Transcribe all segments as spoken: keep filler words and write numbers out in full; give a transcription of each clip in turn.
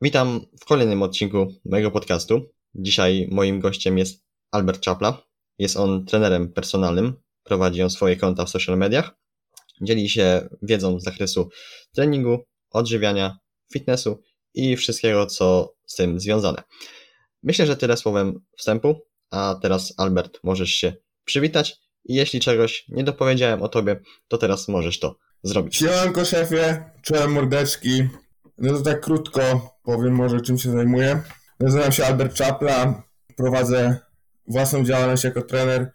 Witam w kolejnym odcinku mojego podcastu. Dzisiaj moim gościem jest Albert Czapla. Jest on trenerem personalnym, prowadzi on swoje konta w social mediach. Dzieli się wiedzą z zakresu treningu, odżywiania, fitnessu i wszystkiego, co z tym związane. Myślę, że tyle słowem wstępu, a teraz Albert, możesz się przywitać i jeśli czegoś nie dopowiedziałem o tobie, to teraz możesz to zrobić. Siemanko szefie, czołem mordeczki. No to tak krótko powiem może, czym się zajmuję. Nazywam się Albert Czapla, prowadzę własną działalność jako trener,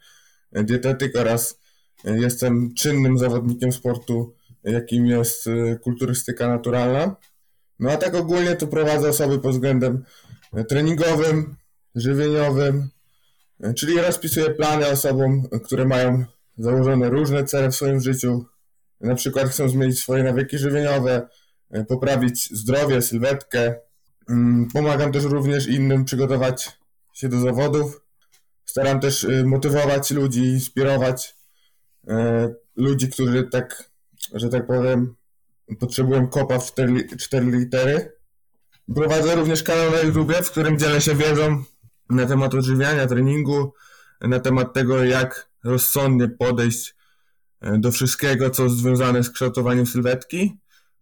dietetyk oraz jestem czynnym zawodnikiem sportu, jakim jest kulturystyka naturalna. No a tak ogólnie to prowadzę osoby pod względem treningowym, żywieniowym, czyli rozpisuję plany osobom, które mają założone różne cele w swoim życiu, na przykład chcą zmienić swoje nawyki żywieniowe, poprawić zdrowie, sylwetkę. Pomagam też również innym przygotować się do zawodów. Staram też motywować ludzi, inspirować ludzi, którzy tak, że tak powiem, potrzebują kopa w cztery litery. Prowadzę również kanał na YouTubie, w którym dzielę się wiedzą na temat odżywiania, treningu, na temat tego, jak rozsądnie podejść do wszystkiego, co związane z kształtowaniem sylwetki.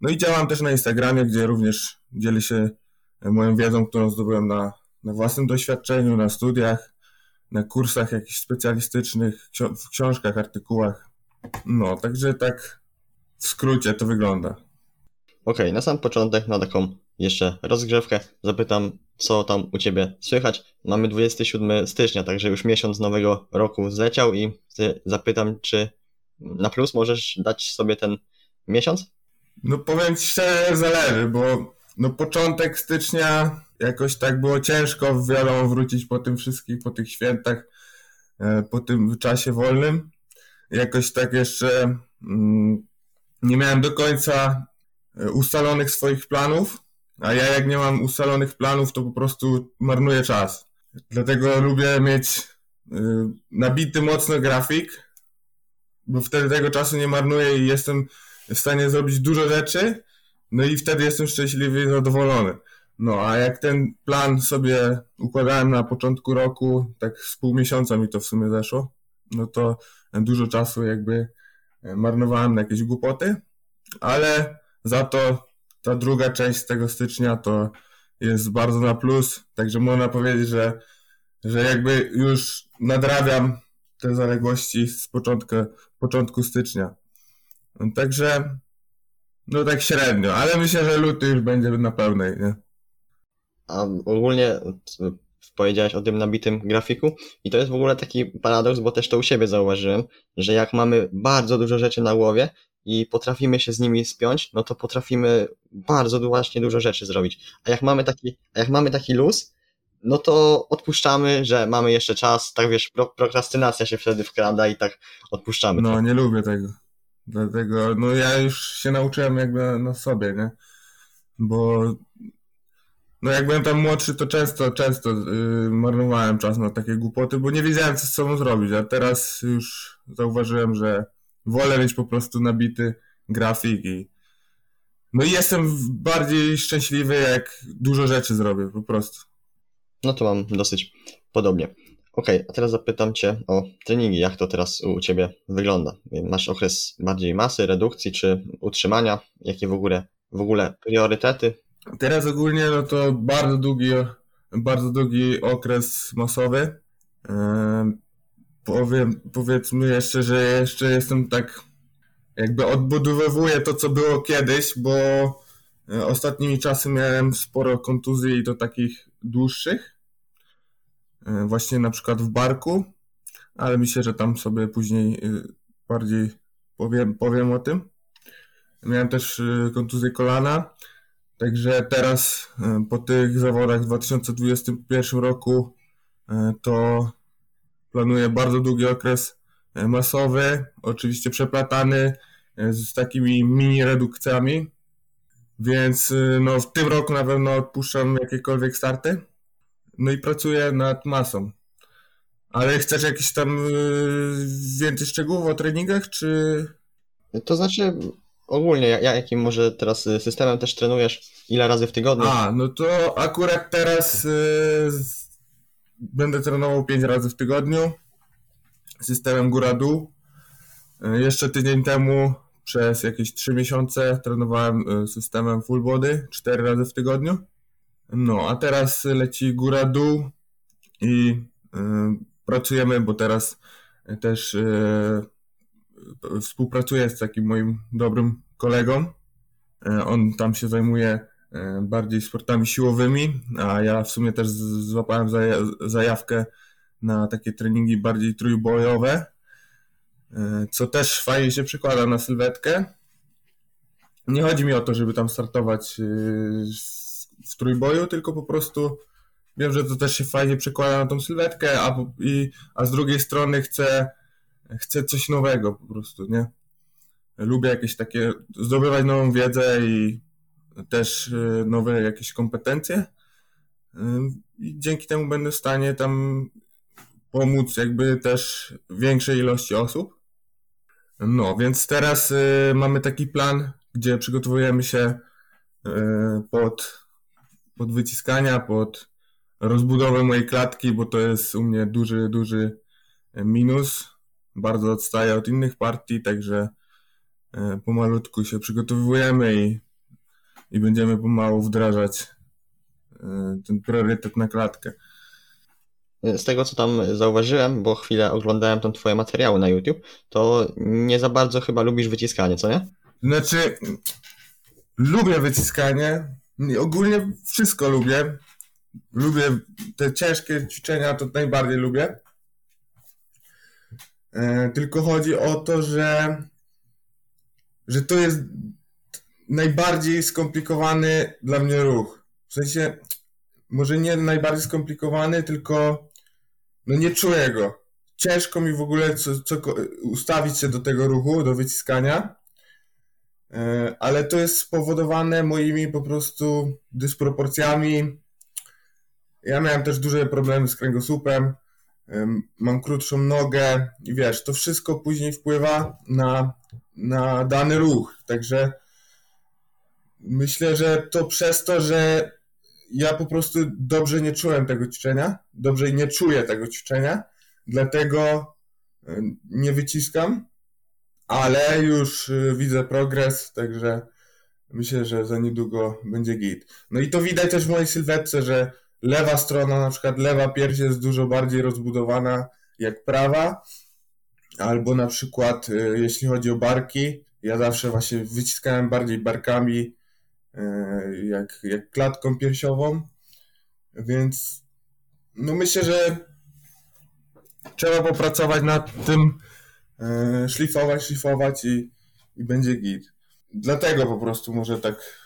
No i działam też na Instagramie, gdzie również dzielę się moją wiedzą, którą zdobyłem na, na własnym doświadczeniu, na studiach, na kursach jakichś specjalistycznych, w książkach, artykułach. No, także tak w skrócie to wygląda. Okej, okay, na sam początek, na taką jeszcze rozgrzewkę, zapytam, co tam u Ciebie słychać. Mamy dwudziestego siódmego stycznia, także już miesiąc nowego roku zleciał i zapytam, czy na plus możesz dać sobie ten miesiąc? No powiem Ci szczerze, zależy, bo no początek stycznia jakoś tak było ciężko, wiadomo, wrócić po tym wszystkich, po tych świętach, po tym czasie wolnym. Jakoś tak jeszcze nie miałem do końca ustalonych swoich planów, a ja jak nie mam ustalonych planów, to po prostu marnuję czas. Dlatego lubię mieć nabity mocno grafik, bo wtedy tego czasu nie marnuję i jestem w stanie zrobić dużo rzeczy, no i wtedy jestem szczęśliwy i zadowolony. No a jak ten plan sobie układałem na początku roku, tak z pół miesiąca mi to w sumie zeszło, no to dużo czasu jakby marnowałem na jakieś głupoty, ale za to ta druga część z tego stycznia to jest bardzo na plus, także można powiedzieć, że, że jakby już nadrabiam te zaległości z początku, początku stycznia. Także, no tak średnio, ale myślę, że luty już będzie na pełnej, nie? A ogólnie powiedziałeś o tym nabitym grafiku i to jest w ogóle taki paradoks, bo też to u siebie zauważyłem, że jak mamy bardzo dużo rzeczy na głowie i potrafimy się z nimi spiąć, no to potrafimy bardzo właśnie dużo rzeczy zrobić. A jak mamy taki, a jak mamy taki luz, no to odpuszczamy, że mamy jeszcze czas, tak wiesz, pro, prokrastynacja się wtedy wkrada i tak odpuszczamy. No, nie lubię tego. Dlatego, no ja już się nauczyłem jakby na sobie, nie? Bo no jak byłem tam młodszy, to często, często yy, marnowałem czas na takie głupoty, bo nie wiedziałem, co z sobą zrobić, a teraz już zauważyłem, że wolę mieć po prostu nabity grafik i no i jestem bardziej szczęśliwy, jak dużo rzeczy zrobię, po prostu. No to mam dosyć podobnie. Okej, okay, a teraz zapytam Cię o treningi. Jak to teraz u Ciebie wygląda? Masz okres bardziej masy, redukcji czy utrzymania? Jakie w ogóle, w ogóle priorytety? Teraz ogólnie no to bardzo długi, bardzo długi okres masowy. Yy, powiem, powiedzmy jeszcze, że jeszcze jestem tak jakby odbudowywuję to, co było kiedyś, bo ostatnimi czasy miałem sporo kontuzji i to takich dłuższych. Właśnie na przykład w barku, ale myślę, że tam sobie później bardziej powiem, powiem o tym. Miałem też kontuzję kolana, także teraz po tych zawodach w dwa tysiące dwudziestym pierwszym roku to planuję bardzo długi okres masowy, oczywiście przeplatany z takimi mini redukcjami, więc no w tym roku na pewno odpuszczam jakiekolwiek starty. No i pracuję nad masą. Ale chcesz jakiś tam yy, więcej szczegółów o treningach, czy... To znaczy, ogólnie jakim może teraz systemem też trenujesz, ile razy w tygodniu? A, no to akurat teraz y, będę trenował pięć razy w tygodniu systemem góra-dół. Y, jeszcze tydzień temu przez jakieś trzy miesiące trenowałem systemem full body cztery razy w tygodniu. No a teraz leci góra-dół i y, pracujemy, bo teraz też y, współpracuję z takim moim dobrym kolegą. On tam się zajmuje bardziej sportami siłowymi, a ja w sumie też złapałem zajawkę na takie treningi bardziej trójbojowe, co też fajnie się przekłada na sylwetkę. Nie chodzi mi o to, żeby tam startować w trójboju, tylko po prostu wiem, że to też się fajnie przekłada na tą sylwetkę, a, i, a z drugiej strony chcę Chcę coś nowego po prostu, nie? Lubię jakieś takie, zdobywać nową wiedzę i też nowe jakieś kompetencje. I dzięki temu będę w stanie tam pomóc jakby też większej ilości osób. No, więc teraz mamy taki plan, gdzie przygotowujemy się pod, pod wyciskania, pod rozbudowę mojej klatki, bo to jest u mnie duży, duży minus. Bardzo odstaję od innych partii, także pomalutku się przygotowujemy i, i będziemy pomału wdrażać ten priorytet na klatkę. Z tego, co tam zauważyłem, bo chwilę oglądałem tam twoje materiały na YouTube, to nie za bardzo chyba lubisz wyciskanie, co nie? Znaczy, lubię wyciskanie, ogólnie wszystko lubię. Lubię te ciężkie ćwiczenia, to najbardziej lubię. Tylko chodzi o to, że, że to jest najbardziej skomplikowany dla mnie ruch. W sensie, może nie najbardziej skomplikowany, tylko no nie czuję go. Ciężko mi w ogóle co, co, ustawić się do tego ruchu, do wyciskania, ale to jest spowodowane moimi po prostu dysproporcjami. Ja miałem też duże problemy z kręgosłupem. Mam krótszą nogę i wiesz, to wszystko później wpływa na, na dany ruch, także myślę, że to przez to, że ja po prostu dobrze nie czułem tego ćwiczenia, dobrze nie czuję tego ćwiczenia, dlatego nie wyciskam, ale już widzę progres, także myślę, że za niedługo będzie git. No i to widać też w mojej sylwetce, że lewa strona, na przykład lewa pierś jest dużo bardziej rozbudowana jak prawa, albo na przykład jeśli chodzi o barki, ja zawsze właśnie wyciskałem bardziej barkami jak, jak klatką piersiową, więc no myślę, że trzeba popracować nad tym, szlifować, szlifować i, i będzie git. Dlatego po prostu może tak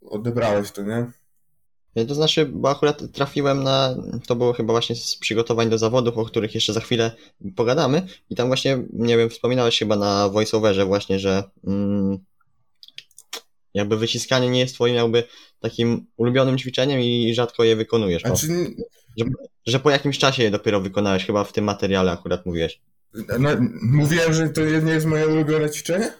odebrałeś to, nie? To znaczy, bo akurat trafiłem na, to było chyba właśnie z przygotowań do zawodów, o których jeszcze za chwilę pogadamy i tam właśnie, nie wiem, wspominałeś chyba na voiceoverze właśnie, że mm, jakby wyciskanie nie jest twoim jakby takim ulubionym ćwiczeniem i rzadko je wykonujesz. Znaczy, że, że po jakimś czasie je dopiero wykonałeś, chyba w tym materiale akurat mówiłeś. No, mówiłem, że to nie jest moje ulubione ćwiczenie?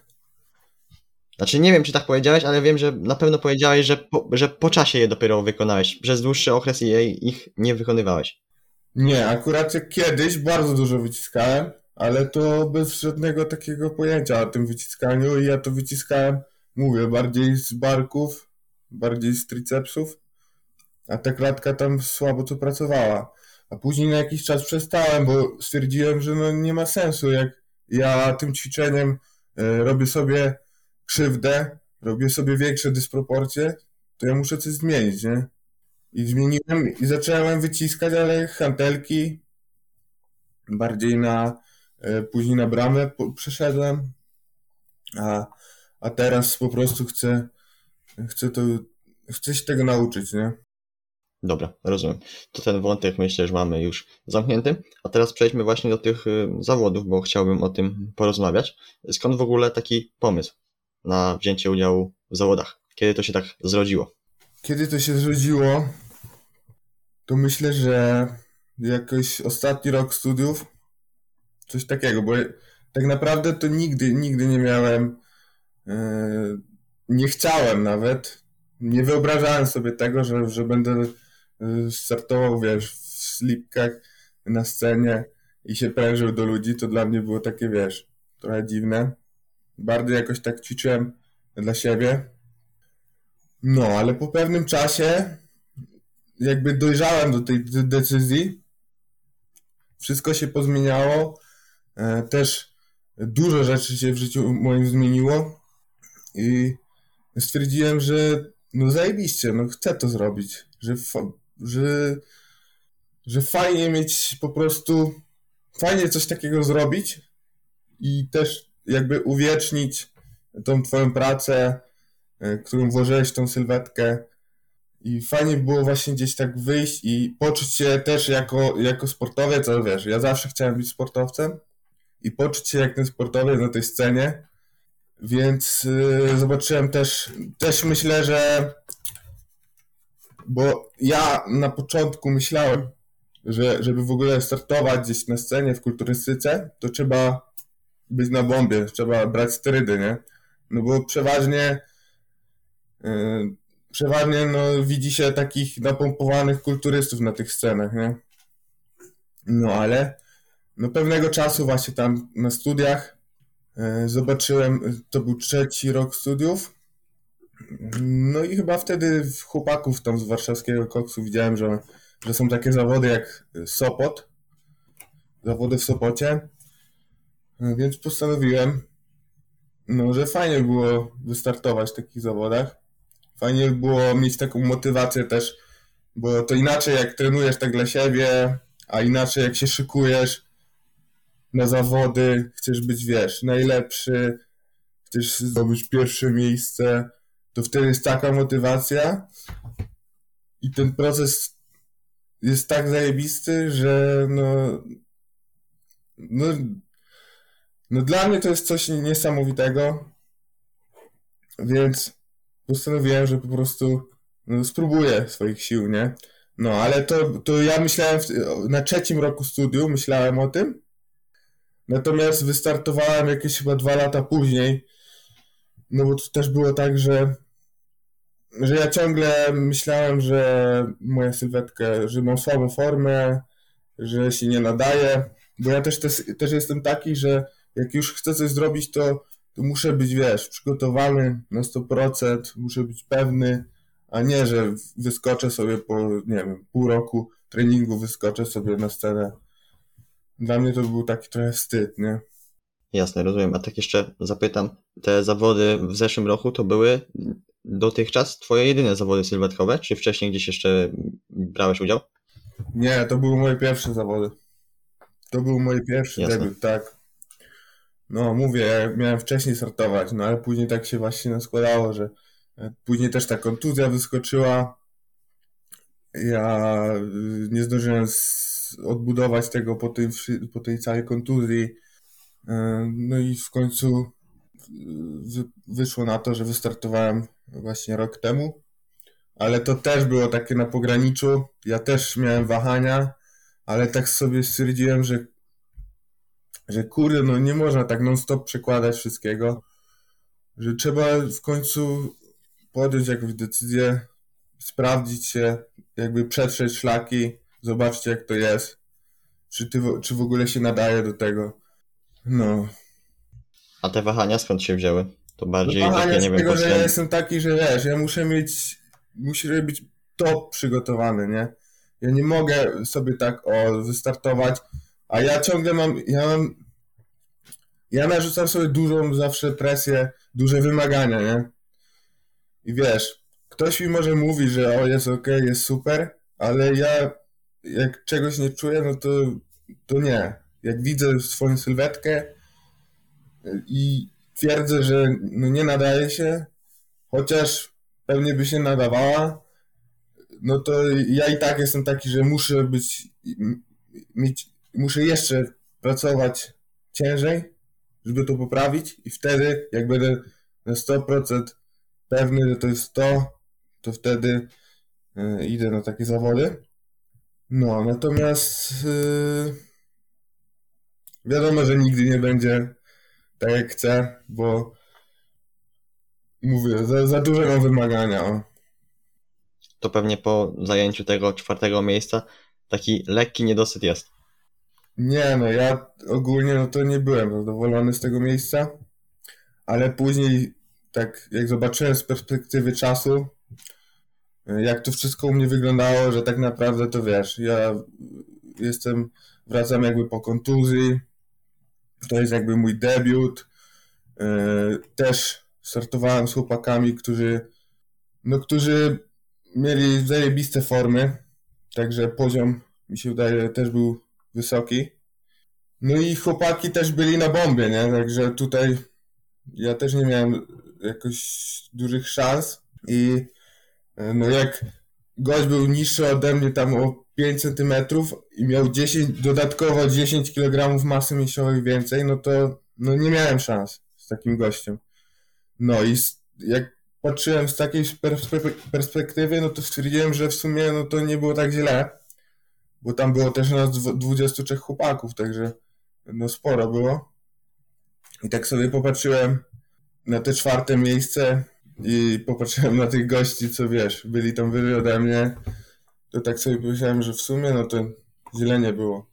Znaczy nie wiem, czy tak powiedziałeś, ale wiem, że na pewno powiedziałeś, że po, że po czasie je dopiero wykonałeś. Przez dłuższy okres je, ich nie wykonywałeś. Nie, akurat kiedyś bardzo dużo wyciskałem, ale to bez żadnego takiego pojęcia o tym wyciskaniu i ja to wyciskałem, mówię, bardziej z barków, bardziej z tricepsów, a ta klatka tam słabo to pracowała. A później na jakiś czas przestałem, bo stwierdziłem, że no nie ma sensu, jak ja tym ćwiczeniem y, robię sobie krzywdę, robię sobie większe dysproporcje, to ja muszę coś zmienić, nie? I zmieniłem i zacząłem wyciskać, ale hantelki bardziej na, później na bramę przeszedłem, a, a teraz po prostu chcę, chcę to, chcę się tego nauczyć, nie? Dobra, rozumiem. To ten wątek myślę, że mamy już zamknięty. A teraz przejdźmy właśnie do tych zawodów, bo chciałbym o tym porozmawiać. Skąd w ogóle taki pomysł na wzięcie udziału w zawodach? Kiedy to się tak zrodziło? Kiedy to się zrodziło, to myślę, że jakoś ostatni rok studiów, coś takiego, bo tak naprawdę to nigdy, nigdy nie miałem nie chciałem nawet, nie wyobrażałem sobie tego, że, że będę startował, wiesz, w slipkach na scenie i się prężył do ludzi, to dla mnie było takie, wiesz, trochę dziwne. Bardziej jakoś tak ćwiczyłem dla siebie. No, ale po pewnym czasie jakby dojrzałem do tej decyzji. Wszystko się pozmieniało. Też dużo rzeczy się w życiu moim zmieniło. I stwierdziłem, że no zajebiście, no chcę to zrobić. Że, fa- że, że fajnie mieć po prostu... Fajnie coś takiego zrobić i też jakby uwiecznić tą twoją pracę, którą włożyłeś w tą sylwetkę, i fajnie było właśnie gdzieś tak wyjść i poczuć się też jako, jako sportowiec, ale wiesz, ja zawsze chciałem być sportowcem i poczuć się jak ten sportowiec na tej scenie, więc yy, zobaczyłem też, też myślę, że bo ja na początku myślałem, że żeby w ogóle startować gdzieś na scenie w kulturystyce, to trzeba być na bombie, trzeba brać sterydy, nie? No bo przeważnie yy, przeważnie no, widzi się takich napompowanych kulturystów na tych scenach, nie? No ale no, pewnego czasu właśnie tam na studiach yy, zobaczyłem, to był trzeci rok studiów, no i chyba wtedy chłopaków tam z warszawskiego koksu widziałem, że że są takie zawody jak Sopot, zawody w Sopocie, więc postanowiłem, no, że fajnie było wystartować w takich zawodach, fajnie było mieć taką motywację też, bo to inaczej jak trenujesz tak dla siebie, a inaczej jak się szykujesz na zawody, chcesz być, wiesz, najlepszy, chcesz zdobyć pierwsze miejsce, to wtedy jest taka motywacja i ten proces jest tak zajebisty, że no, no, no dla mnie to jest coś niesamowitego, więc postanowiłem, że po prostu no, spróbuję swoich sił, nie? No, ale to, to ja myślałem, w, na trzecim roku studiów myślałem o tym, natomiast wystartowałem jakieś chyba dwa lata później, no bo to też było tak, że że ja ciągle myślałem, że moja sylwetka, że mam słabą formę, że się nie nadaje, bo ja też, też, też jestem taki, że jak już chcę coś zrobić, to, to muszę być, wiesz, przygotowany na sto procent, muszę być pewny, a nie, że wyskoczę sobie po, nie wiem, pół roku treningu, wyskoczę sobie na scenę. Dla mnie to był taki trochę wstyd, nie? Jasne, rozumiem. A tak jeszcze zapytam, te zawody w zeszłym roku to były dotychczas twoje jedyne zawody sylwetkowe, czy wcześniej gdzieś jeszcze brałeś udział? Nie, to były moje pierwsze zawody. To był mój pierwszy Jasne. debiut, tak. No mówię, ja miałem wcześniej startować, no ale później tak się właśnie składało, że później też ta kontuzja wyskoczyła. Ja nie zdążyłem odbudować tego po tej, po tej całej kontuzji. No i w końcu wyszło na to, że wystartowałem właśnie rok temu, ale to też było takie na pograniczu, ja też miałem wahania, ale tak sobie stwierdziłem, że, że kurde, no nie można tak non stop przekładać wszystkiego, że trzeba w końcu podjąć jakąś decyzję, sprawdzić się, jakby przetrzeć szlaki, zobaczyć jak to jest, czy, ty, czy w ogóle się nadaje do tego, no. A te wahania skąd się wzięły? To bardziej no takie, nie z wiem, tego, że ja jestem taki, że wiesz, ja muszę mieć, muszę być top przygotowany, nie? Ja nie mogę sobie tak o wystartować, a ja ciągle mam, ja mam, ja narzucam sobie dużą zawsze presję, duże wymagania, nie? I wiesz, ktoś mi może mówi, że o jest okej, okay, jest super, ale ja jak czegoś nie czuję, no to, to nie. Jak widzę swoją sylwetkę i twierdzę, że no nie nadaje się, chociaż pewnie by się nadawała, no to ja i tak jestem taki, że muszę być, mieć, muszę jeszcze pracować ciężej, żeby to poprawić i wtedy, jak będę na sto procent pewny, że to jest to, to wtedy yy, idę na takie zawody. No, natomiast yy, wiadomo, że nigdy nie będzie tak jak chcę, bo mówię, za, za dużego wymagania. To pewnie po zajęciu tego czwartego miejsca taki lekki niedosyt jest. Nie no, ja ogólnie no to nie byłem zadowolony z tego miejsca, ale później tak jak zobaczyłem z perspektywy czasu, jak to wszystko u mnie wyglądało, że tak naprawdę to wiesz, ja jestem, wracam jakby po kontuzji, to jest jakby mój debiut, też startowałem z chłopakami, którzy no którzy mieli zajebiste formy, także poziom mi się wydaje też był wysoki, no i chłopaki też byli na bombie, nie, także tutaj ja też nie miałem jakoś dużych szans i no jak gość był niższy ode mnie tam o pięć centymetrów i miał dziesięć, dodatkowo dziesięć kilogramów masy mięśniowej więcej, no to no nie miałem szans z takim gościem. No i jak patrzyłem z takiej perspektywy, no to stwierdziłem, że w sumie no to nie było tak źle, bo tam było też nas dwudziestu trzech chłopaków, także no sporo było. I tak sobie popatrzyłem na te czwarte miejsce i popatrzyłem na tych gości, co wiesz, byli tam wyżej ode mnie, to tak sobie pomyślałem, że w sumie no to źle nie było,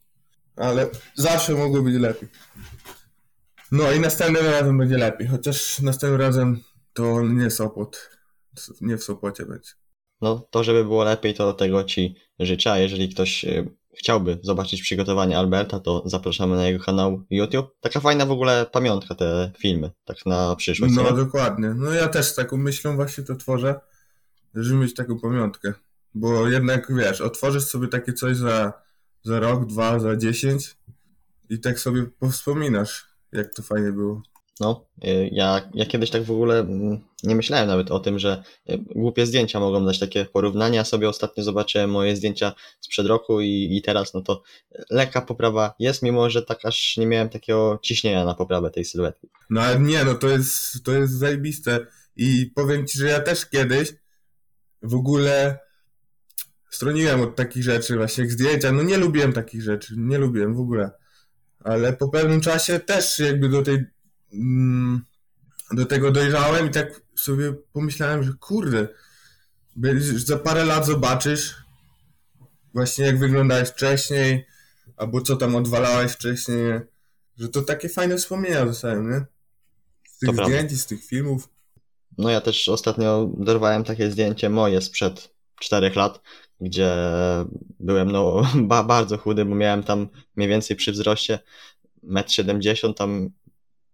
ale zawsze mogło być lepiej. No i następnym razem będzie lepiej, chociaż następnym razem to nie Sopot, nie w Sopocie będzie. No to żeby było lepiej, to tego Ci życzę, a jeżeli ktoś chciałby zobaczyć przygotowanie Alberta, to zapraszamy na jego kanał YouTube. Taka fajna w ogóle pamiątka te filmy, tak na przyszłość. No dokładnie, no ja też z taką myślą właśnie to tworzę, żeby mieć taką pamiątkę, bo jednak wiesz, otworzysz sobie takie coś za, za rok, dwa, za dziesięć i tak sobie powspominasz, jak to fajnie było. No, ja, ja kiedyś tak w ogóle nie myślałem nawet o tym, że głupie zdjęcia mogą dać takie porównania. Sobie ostatnio zobaczyłem moje zdjęcia sprzed roku i, i teraz, no to lekka poprawa jest, mimo że tak aż nie miałem takiego ciśnienia na poprawę tej sylwetki. No ale nie, no to jest, to jest zajebiste i powiem Ci, że ja też kiedyś w ogóle stroniłem od takich rzeczy właśnie jak zdjęcia. No nie lubiłem takich rzeczy, nie lubiłem w ogóle, ale po pewnym czasie też jakby do tej do tego dojrzałem i tak sobie pomyślałem, że kurde, za parę lat zobaczysz właśnie jak wyglądałeś wcześniej albo co tam odwalałeś wcześniej, że to takie fajne wspomnienia zostały, nie? Z tych to zdjęć prawda. I z tych filmów. No ja też ostatnio dorwałem takie zdjęcie moje sprzed czterech lat, gdzie byłem no ba- bardzo chudy, bo miałem tam mniej więcej przy wzroście metr siedemdziesiąt, tam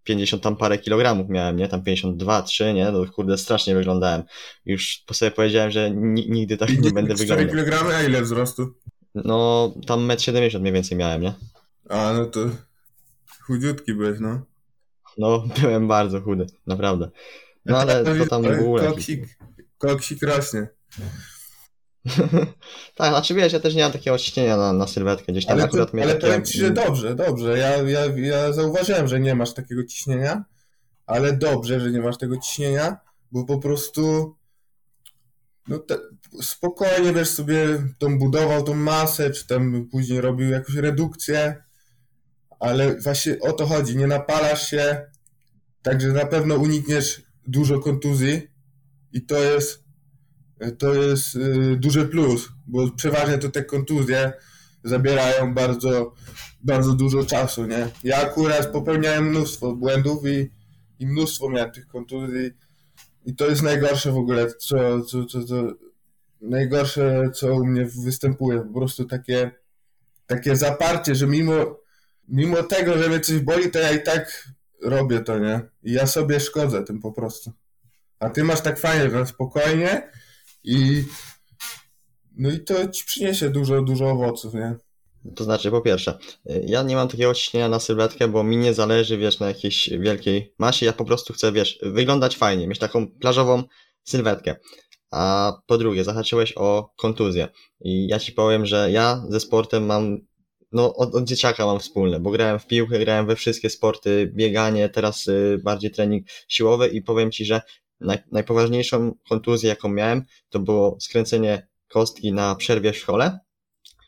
pięćdziesiąt tam parę kilogramów miałem, nie? Tam pięćdziesiąt dwa, trzy, nie? To kurde, strasznie wyglądałem. Już po sobie powiedziałem, że n- nigdy tak nie będę wyglądał. cztery kilogramy, a ile wzrostu? No, tam metr siedemdziesiąt mniej więcej miałem, nie? A, no to chudziutki byłeś, no. No, byłem bardzo chudy, naprawdę. No, ale to tam było lepiej. Koksik, koksik rośnie. Tak, znaczy wiesz, ja też nie mam takiego odcienia na, na sylwetkę gdzieś tam, ale akurat to, miałem. Ale takie... powiem Ci, że dobrze, dobrze, ja, ja, ja zauważyłem, że nie masz takiego ciśnienia, ale dobrze, że nie masz tego ciśnienia, bo po prostu no te, spokojnie wiesz sobie tą budował tą masę, czy tam później robił jakąś redukcję, ale właśnie o to chodzi, nie napalasz się, także na pewno unikniesz dużo kontuzji i to jest To jest y, duży plus, bo przeważnie to te kontuzje zabierają bardzo, bardzo dużo czasu, nie? Ja akurat popełniałem mnóstwo błędów i, i mnóstwo miałem tych kontuzji i to jest najgorsze w ogóle, co, co, co, co najgorsze, co u mnie występuje, po prostu takie, takie zaparcie, że mimo, mimo tego, że mnie coś boli, to ja i tak robię to, nie? I ja sobie szkodzę tym po prostu. A Ty masz tak fajnie, że spokojnie. I no i to Ci przyniesie dużo, dużo owoców, nie? To znaczy, po pierwsze, ja nie mam takiego ciśnienia na sylwetkę, bo mi nie zależy, wiesz, na jakiejś wielkiej masie, ja po prostu chcę, wiesz, wyglądać fajnie, mieć taką plażową sylwetkę. A po drugie, zahaczyłeś o kontuzję i ja Ci powiem, że ja ze sportem mam, no od, od dzieciaka mam wspólne, bo grałem w piłkę, grałem we wszystkie sporty, bieganie, teraz y, bardziej trening siłowy i powiem Ci, że Naj, najpoważniejszą kontuzję, jaką miałem, to było skręcenie kostki na przerwie w szkole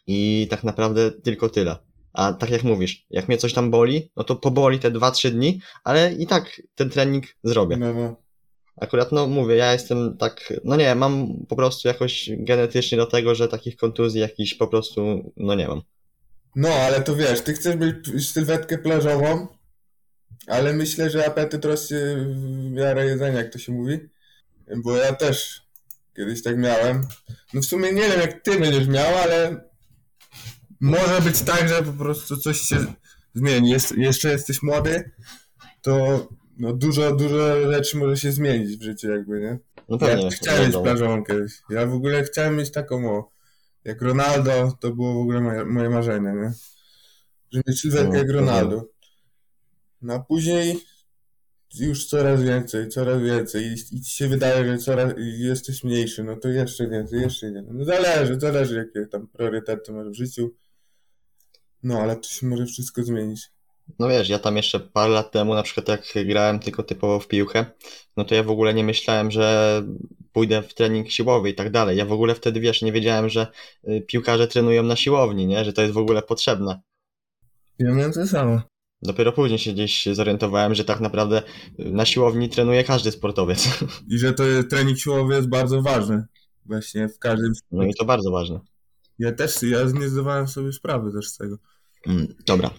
i tak naprawdę tylko tyle. A tak jak mówisz, jak mnie coś tam boli, no to poboli te dwa trzy dni, ale i tak ten trening zrobię. No, no. Akurat, no mówię, ja jestem tak, no nie, mam po prostu jakoś genetycznie do tego, że takich kontuzji jakichś po prostu, no nie mam. No, ale to wiesz, ty chcesz mieć sylwetkę plażową, ale myślę, że apetyt rośnie w miarę jedzenia, jak to się mówi, bo ja też kiedyś tak miałem. No w sumie nie wiem, jak ty będziesz miał, ale może być tak, że po prostu coś się zmieni. Jest, jeszcze jesteś młody, to... No dużo, dużo rzeczy może się zmienić w życiu jakby, nie? No pewnie, ja chciałem mieć plażową kiedyś. Ja w ogóle chciałem mieć taką o, jak Ronaldo, to było w ogóle moje, moje marzenie, nie? Że mieć sylwetkę no, jak Ronaldo. No a później już coraz więcej, coraz więcej i, i ci się wydaje, że coraz jesteś mniejszy, no to jeszcze więcej, jeszcze więcej. No zależy, zależy jakie tam priorytety masz w życiu. No ale to się może wszystko zmienić. No wiesz, ja tam jeszcze parę lat temu, na przykład jak grałem tylko typowo w piłkę, no to ja w ogóle nie myślałem, że pójdę w trening siłowy i tak dalej. Ja w ogóle wtedy, wiesz, nie wiedziałem, że piłkarze trenują na siłowni, nie? Że to jest w ogóle potrzebne. Ja miałem to samo. Dopiero później się gdzieś zorientowałem, że tak naprawdę na siłowni trenuje każdy sportowiec. I że to jest, trening siłowy jest bardzo ważny właśnie w każdym... No i to bardzo ważne. Ja też, ja nie zdawałem sobie sprawy też z tego. Mm, dobra.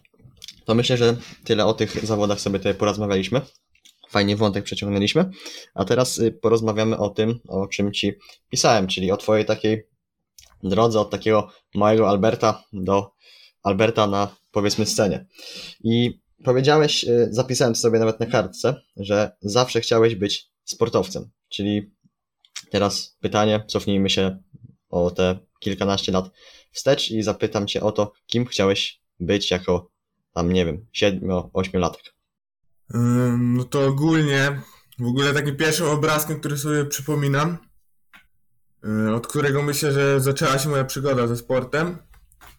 To myślę, że tyle o tych zawodach sobie tutaj porozmawialiśmy. Fajnie wątek przeciągnęliśmy. A teraz porozmawiamy o tym, o czym ci pisałem, czyli o twojej takiej drodze od takiego małego Alberta do Alberta na, powiedzmy, scenie. I powiedziałeś, zapisałem sobie nawet na kartce, że zawsze chciałeś być sportowcem. Czyli teraz pytanie, cofnijmy się o te kilkanaście lat wstecz i zapytam cię o to, kim chciałeś być jako tam, nie wiem, siedmiu, ośmiolatek. No to ogólnie, w ogóle takim pierwszym obrazkiem, który sobie przypominam, od którego myślę, że zaczęła się moja przygoda ze sportem,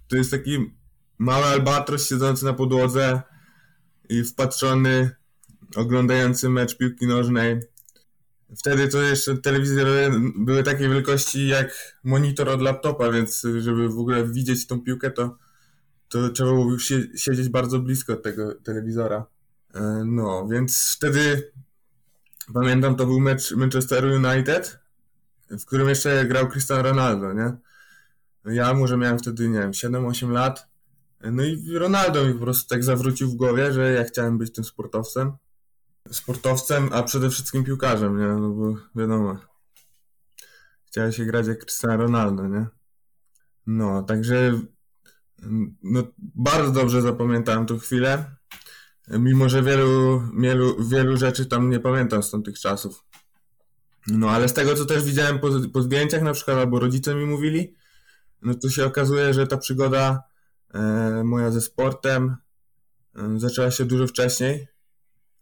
to jest taki mały albatros siedzący na podłodze i wpatrzony, oglądający mecz piłki nożnej. Wtedy to jeszcze telewizje były takiej wielkości jak monitor od laptopa, więc żeby w ogóle widzieć tą piłkę, to to trzeba było już siedzieć bardzo blisko tego telewizora. No, więc wtedy, pamiętam, to był mecz Manchester United, w którym jeszcze grał Cristiano Ronaldo, nie? Ja może miałem wtedy, nie wiem, siedem, osiem lat. No i Ronaldo mi po prostu tak zawrócił w głowie, że ja chciałem być tym sportowcem. Sportowcem, a przede wszystkim piłkarzem, nie? No bo wiadomo, chciałem się grać jak Cristiano Ronaldo, nie? No, także... No, bardzo dobrze zapamiętałem tą chwilę, mimo że wielu, wielu, wielu rzeczy tam nie pamiętam z tamtych czasów. No ale z tego, co też widziałem po, po zdjęciach na przykład, albo rodzice mi mówili, no to się okazuje, że ta przygoda e, moja ze sportem e, zaczęła się dużo wcześniej.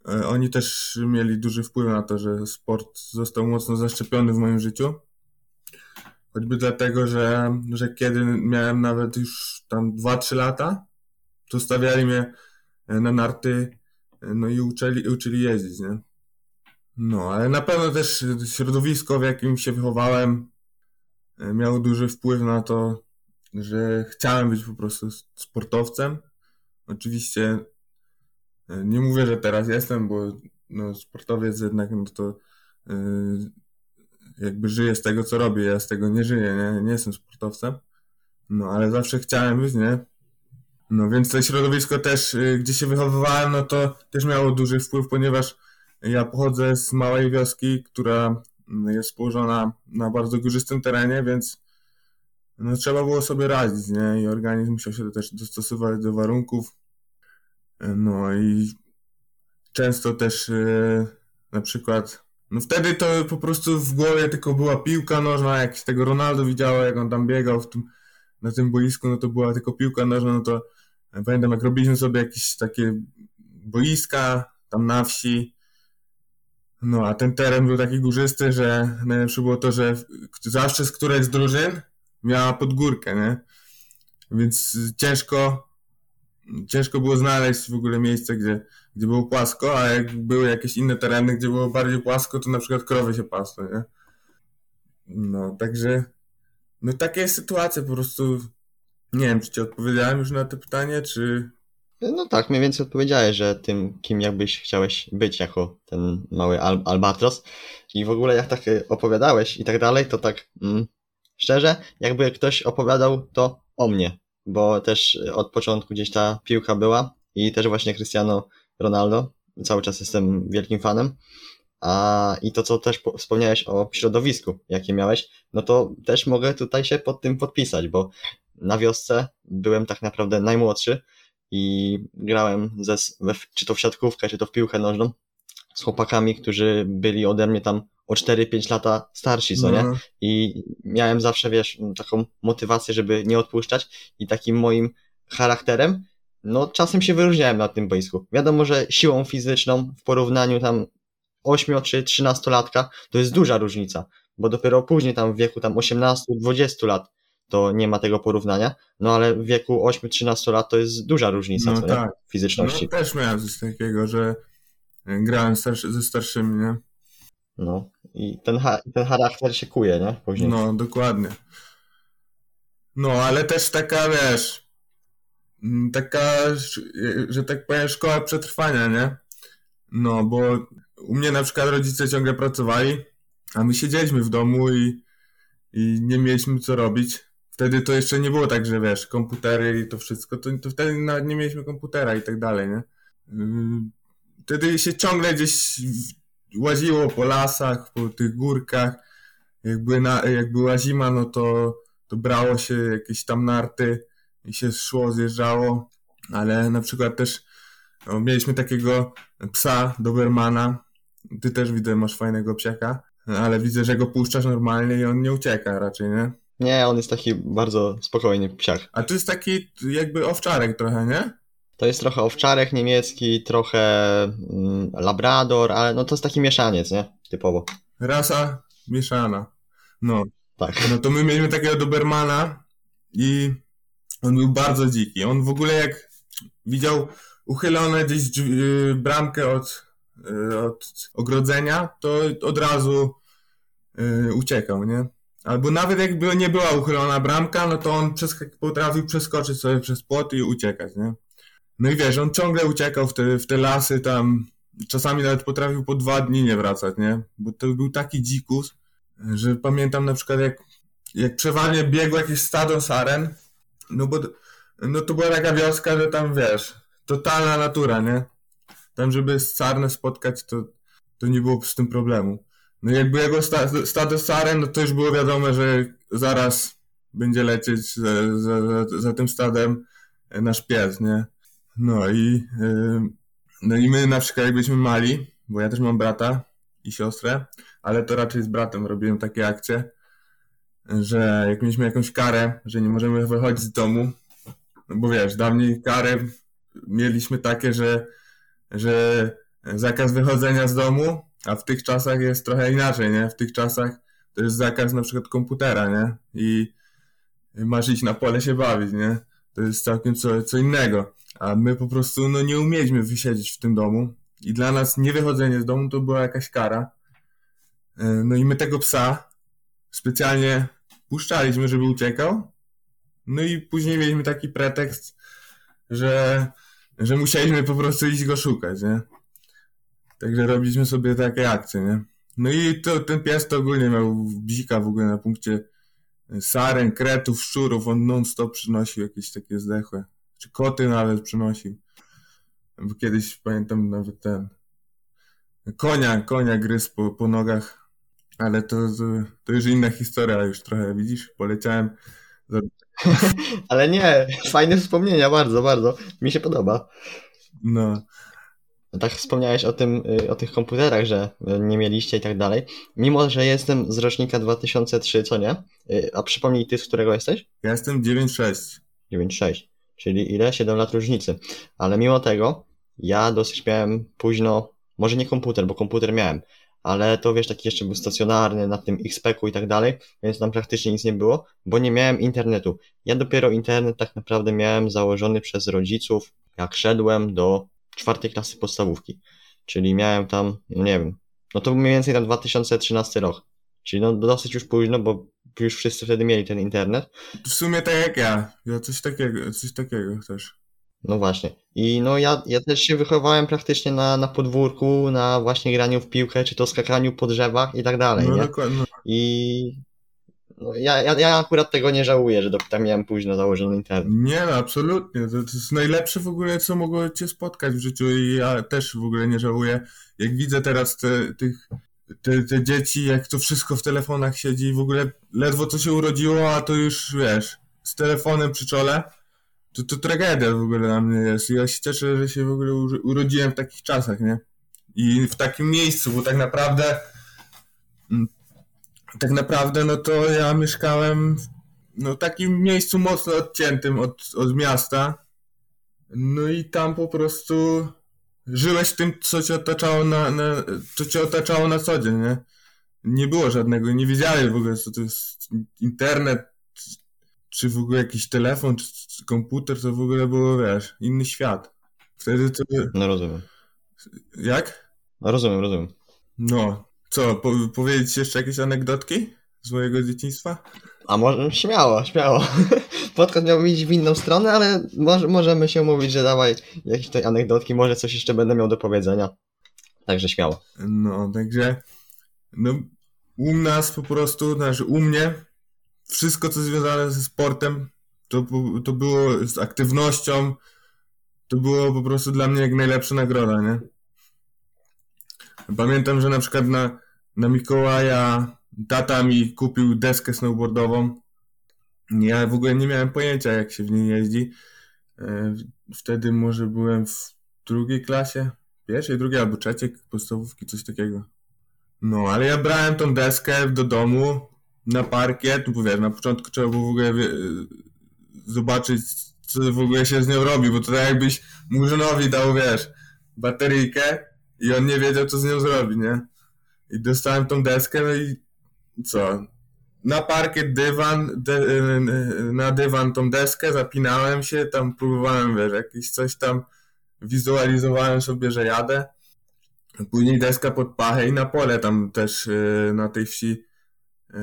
E, oni też mieli duży wpływ na to, że sport został mocno zaszczepiony w moim życiu. Choćby dlatego, że, że kiedy miałem nawet już tam dwa, trzy lata, to stawiali mnie na narty, no i uczyli, uczyli jeździć, nie? No, ale na pewno też środowisko, w jakim się wychowałem, miało duży wpływ na to, że chciałem być po prostu sportowcem. Oczywiście nie mówię, że teraz jestem, bo no, sportowiec jednak no to... Yy, jakby żyję z tego, co robię, ja z tego nie żyję, nie, nie jestem sportowcem, no ale zawsze chciałem być, nie? No więc to środowisko też, gdzie się wychowywałem, no to też miało duży wpływ, ponieważ ja pochodzę z małej wioski, która jest położona na bardzo górzystym terenie, więc no trzeba było sobie radzić, nie? I organizm musiał się też dostosować do warunków, no i często też na przykład... No wtedy to po prostu w głowie tylko była piłka nożna, jak tego Ronaldo widziało, jak on tam biegał w tym, na tym boisku, no to była tylko piłka nożna, no to pamiętam, jak robiliśmy sobie jakieś takie boiska tam na wsi, no a ten teren był taki górzysty, że najlepsze było to, że zawsze z którejś z drużyn miała podgórkę, nie? Więc ciężko, ciężko było znaleźć w ogóle miejsce, gdzie gdzie było płasko, a jak były jakieś inne tereny, gdzie było bardziej płasko, to na przykład krowy się pasły, nie? No, także... No, takie jest sytuacja, po prostu... Nie wiem, czy ci odpowiedziałem już na to pytanie, czy... No tak, mniej więcej odpowiedziałeś, że tym, kim jakbyś chciałeś być jako ten mały al- albatros. I w ogóle jak tak opowiadałeś i tak dalej, to tak mm, szczerze, jakby ktoś opowiadał to o mnie, bo też od początku gdzieś ta piłka była i też właśnie Cristiano Ronaldo, cały czas jestem wielkim fanem. A i to, co też wspomniałeś o środowisku, jakie miałeś, no to też mogę tutaj się pod tym podpisać, bo na wiosce byłem tak naprawdę najmłodszy i grałem ze, czy to w siatkówkę, czy to w piłkę nożną z chłopakami, którzy byli ode mnie tam o cztery pięć lata starsi, co nie? I miałem zawsze, wiesz, taką motywację, żeby nie odpuszczać i takim moim charakterem, no czasem się wyróżniałem na tym boisku. Wiadomo, że siłą fizyczną w porównaniu tam ośmiu czy trzynastolatka to jest duża różnica, bo dopiero później tam w wieku tam osiemnastu dwudziestu lat to nie ma tego porównania, no ale w wieku ośmiu trzynastu lat to jest duża różnica, no co tak. Nie? Fizyczności. No też miałem coś takiego, że grałem starszy, ze starszymi, nie? No i ten, ten charakter się kuje, nie? Później. No, dokładnie. No, ale też taka, wiesz, taka, że tak powiem, szkoła przetrwania, nie? No, bo u mnie na przykład rodzice ciągle pracowali, a my siedzieliśmy w domu i, i nie mieliśmy co robić. Wtedy to jeszcze nie było tak, że wiesz, komputery i to wszystko, to, to wtedy nawet nie mieliśmy komputera i tak dalej, nie? Wtedy się ciągle gdzieś łaziło po lasach, po tych górkach. Jakby, na, jak była zima, no to, to brało się jakieś tam narty i się szło, zjeżdżało, ale na przykład też no, mieliśmy takiego psa, Dobermana. Ty też widzę, masz fajnego psiaka, ale widzę, że go puszczasz normalnie i on nie ucieka raczej, nie? Nie, on jest taki bardzo spokojny psiak. A to jest taki jakby owczarek trochę, nie? To jest trochę owczarek niemiecki, trochę mm, labrador, ale no to jest taki mieszaniec, nie? Typowo. Rasa mieszana. No. Tak. No to my mieliśmy takiego Dobermana i on był bardzo dziki. On w ogóle jak widział uchylone gdzieś drzwi, bramkę od, od ogrodzenia, to od razu yy, uciekał, nie? Albo nawet jakby nie była uchylona bramka, no to on przesk- potrafił przeskoczyć sobie przez płot i uciekać, nie? No i wiesz, on ciągle uciekał w te, w te lasy tam, czasami nawet potrafił po dwa dni nie wracać, nie? Bo to był taki dzikus, że pamiętam na przykład jak, jak przeważnie biegło jakieś stado saren, no bo no to była taka wioska, że tam wiesz, totalna natura, nie? Tam żeby sarnę spotkać, to, to nie było z tym problemu. No jak było sta- stado saren, no to już było wiadomo, że zaraz będzie lecieć za, za, za, za tym stadem nasz pies, nie? No i, yy, no i my na przykład jak byliśmy mali, bo ja też mam brata i siostrę, ale to raczej z bratem robiłem takie akcje, że jak mieliśmy jakąś karę, że nie możemy wychodzić z domu, no bo wiesz, dawniej kary mieliśmy takie, że, że zakaz wychodzenia z domu, a w tych czasach jest trochę inaczej, nie? W tych czasach to jest zakaz na przykład komputera, nie? I masz iść na pole się bawić, nie? To jest całkiem co, co innego. A my po prostu no, nie umieliśmy wysiedzieć w tym domu i dla nas niewychodzenie z domu to była jakaś kara. No i my tego psa specjalnie puszczaliśmy, żeby uciekał. No i później mieliśmy taki pretekst, że, że musieliśmy po prostu iść go szukać, nie? Także robiliśmy sobie takie akcje, nie? No i to, ten pies to ogólnie miał bzika w ogóle na punkcie saren, kretów, szczurów. On non-stop przynosił jakieś takie zdechłe. Czy koty nawet przynosił. Bo kiedyś pamiętam nawet ten konia, konia gryzł po, po nogach. Ale to, to, to już inna historia, już trochę widzisz, poleciałem. Ale nie, fajne wspomnienia, bardzo, bardzo. Mi się podoba. No. Tak wspomniałeś o tym, o tych komputerach, że nie mieliście i tak dalej. Mimo, że jestem z rocznika dwa tysiące trzy, co nie? A przypomnij ty, z którego jesteś? Ja jestem dziewięćdziesiąt sześć. dziewięćdziesiąt sześć. Czyli ile? siedem lat różnicy. Ale mimo tego ja dosyć miałem późno, może nie komputer, bo komputer miałem, ale to wiesz, taki jeszcze był stacjonarny, na tym X P ku i tak dalej, więc tam praktycznie nic nie było, bo nie miałem internetu. Ja dopiero internet tak naprawdę miałem założony przez rodziców, jak szedłem do czwartej klasy podstawówki. Czyli miałem tam, no nie wiem, no to mniej więcej tam dwa tysiące trzynasty rok. Czyli no dosyć już późno, bo już wszyscy wtedy mieli ten internet. W sumie tak jak ja. Ja coś takiego, coś takiego też. No właśnie. I no ja, ja też się wychowałem praktycznie na, na podwórku, na właśnie graniu w piłkę, czy to skakaniu po drzewach i tak dalej. No nie? Dokładnie. I no, ja, ja, ja akurat tego nie żałuję, że tam miałem późno założony internet. Nie, no, absolutnie. To, to jest najlepsze w ogóle, co mogło cię spotkać w życiu i ja też w ogóle nie żałuję. Jak widzę teraz te, tych, te, te dzieci, jak to wszystko w telefonach siedzi i w ogóle ledwo co się urodziło, a to już wiesz, z telefonem przy czole. To, to tragedia w ogóle dla mnie jest. Ja się cieszę, że się w ogóle urodziłem w takich czasach, nie? I w takim miejscu, bo tak naprawdę tak naprawdę, no to ja mieszkałem w no, takim miejscu mocno odciętym od, od miasta. No i tam po prostu żyłeś tym, co cię otaczało na, na, co cię otaczało na co dzień, nie? Nie było żadnego, nie wiedziałeś w ogóle, co to jest internet, czy w ogóle jakiś telefon, czy, czy komputer, to w ogóle było, wiesz, inny świat. Wtedy to... No rozumiem. Jak? No rozumiem, rozumiem. No, co, po- powiedzieć jeszcze jakieś anegdotki z mojego dzieciństwa? A może, śmiało, śmiało. Podcast miał iść w inną stronę, ale mo- możemy się mówić, że dawaj jakieś tutaj anegdotki, może coś jeszcze będę miał do powiedzenia. Także śmiało. No, także, no, u nas po prostu, znaczy u mnie, wszystko, co związane ze sportem, to, to było z aktywnością, to było po prostu dla mnie jak najlepsza nagroda, nie? Pamiętam, że na przykład na, na Mikołaja tata mi kupił deskę snowboardową. Ja w ogóle nie miałem pojęcia, jak się w niej jeździ. Wtedy może byłem w drugiej klasie, pierwszej, drugiej albo trzeciej podstawówki, coś takiego. No, ale ja brałem tą deskę do domu, na parkiet, bo wiesz, na początku trzeba było w ogóle wie, zobaczyć, co w ogóle się z nią robi, bo to tak jakbyś Murzynowi dał, wiesz, bateryjkę i on nie wiedział, co z nią zrobi, nie? I dostałem tą deskę, no i co? Na parkiet dywan, de, na dywan tą deskę, zapinałem się, tam próbowałem, wiesz, jakieś coś tam wizualizowałem sobie, że jadę. Później deska pod pachę i na pole tam też na tej wsi.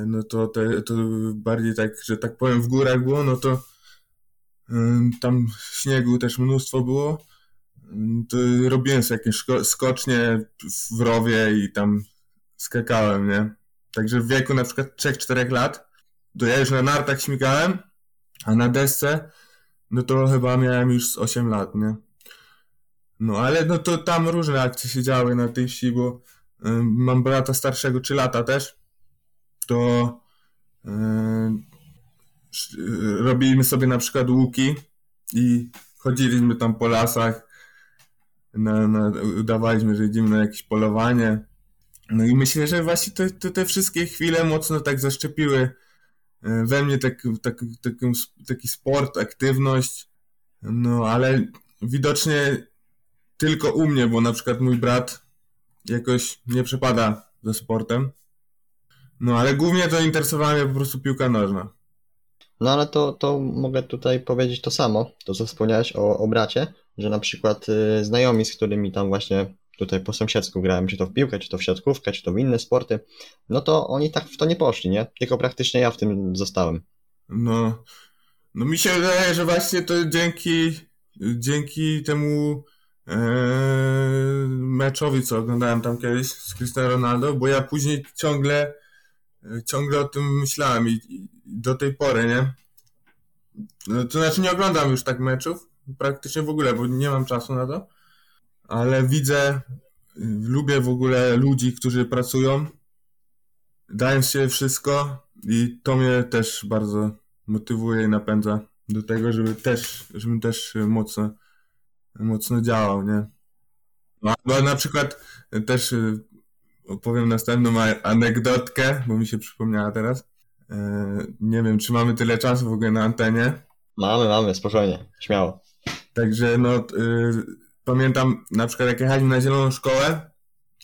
No to, te, to bardziej tak, że tak powiem w górach było, no to y, tam śniegu też mnóstwo było. To robiłem sobie jakieś szko- skocznie w rowie i tam skakałem, nie? Także w wieku na przykład trzy cztery lat, to ja już na nartach śmigałem, a na desce, no to chyba miałem już osiem lat, nie? No ale no to tam różne akcje się działy na tej wsi, bo y, mam brata starszego trzy lata też. To y, robiliśmy sobie na przykład łuki i chodziliśmy tam po lasach, na, na, udawaliśmy, że idziemy na jakieś polowanie. No i myślę, że właśnie te, te, te wszystkie chwile mocno tak zaszczepiły we mnie tak, tak, tak, taki sport, aktywność, no ale widocznie tylko u mnie, bo na przykład mój brat jakoś nie przepada za sportem. No ale głównie to interesowała mnie po prostu piłka nożna. No ale to, to mogę tutaj powiedzieć to samo, to co wspomniałeś o, o bracie, że na przykład y, znajomi, z którymi tam właśnie tutaj po sąsiedzku grałem, czy to w piłkę, czy to w siatkówkę, czy to w inne sporty, no to oni tak w to nie poszli, nie? Tylko praktycznie ja w tym zostałem. No, no mi się wydaje, że właśnie to dzięki, dzięki temu yy, meczowi, co oglądałem tam kiedyś z Cristiano Ronaldo, bo ja później ciągle Ciągle o tym myślałem i, i do tej pory, nie? No, to znaczy nie oglądam już tak meczów, praktycznie w ogóle, bo nie mam czasu na to, ale widzę, lubię w ogóle ludzi, którzy pracują, dają się wszystko i to mnie też bardzo motywuje i napędza do tego, żeby też, żebym też mocno, mocno działał, nie? Bo na przykład też... Opowiem następną anegdotkę, bo mi się przypomniała teraz. Eee, nie wiem, czy mamy tyle czasu w ogóle na antenie. Mamy, mamy, spokojnie, śmiało. Także no, y, pamiętam na przykład jak jechaliśmy na zieloną szkołę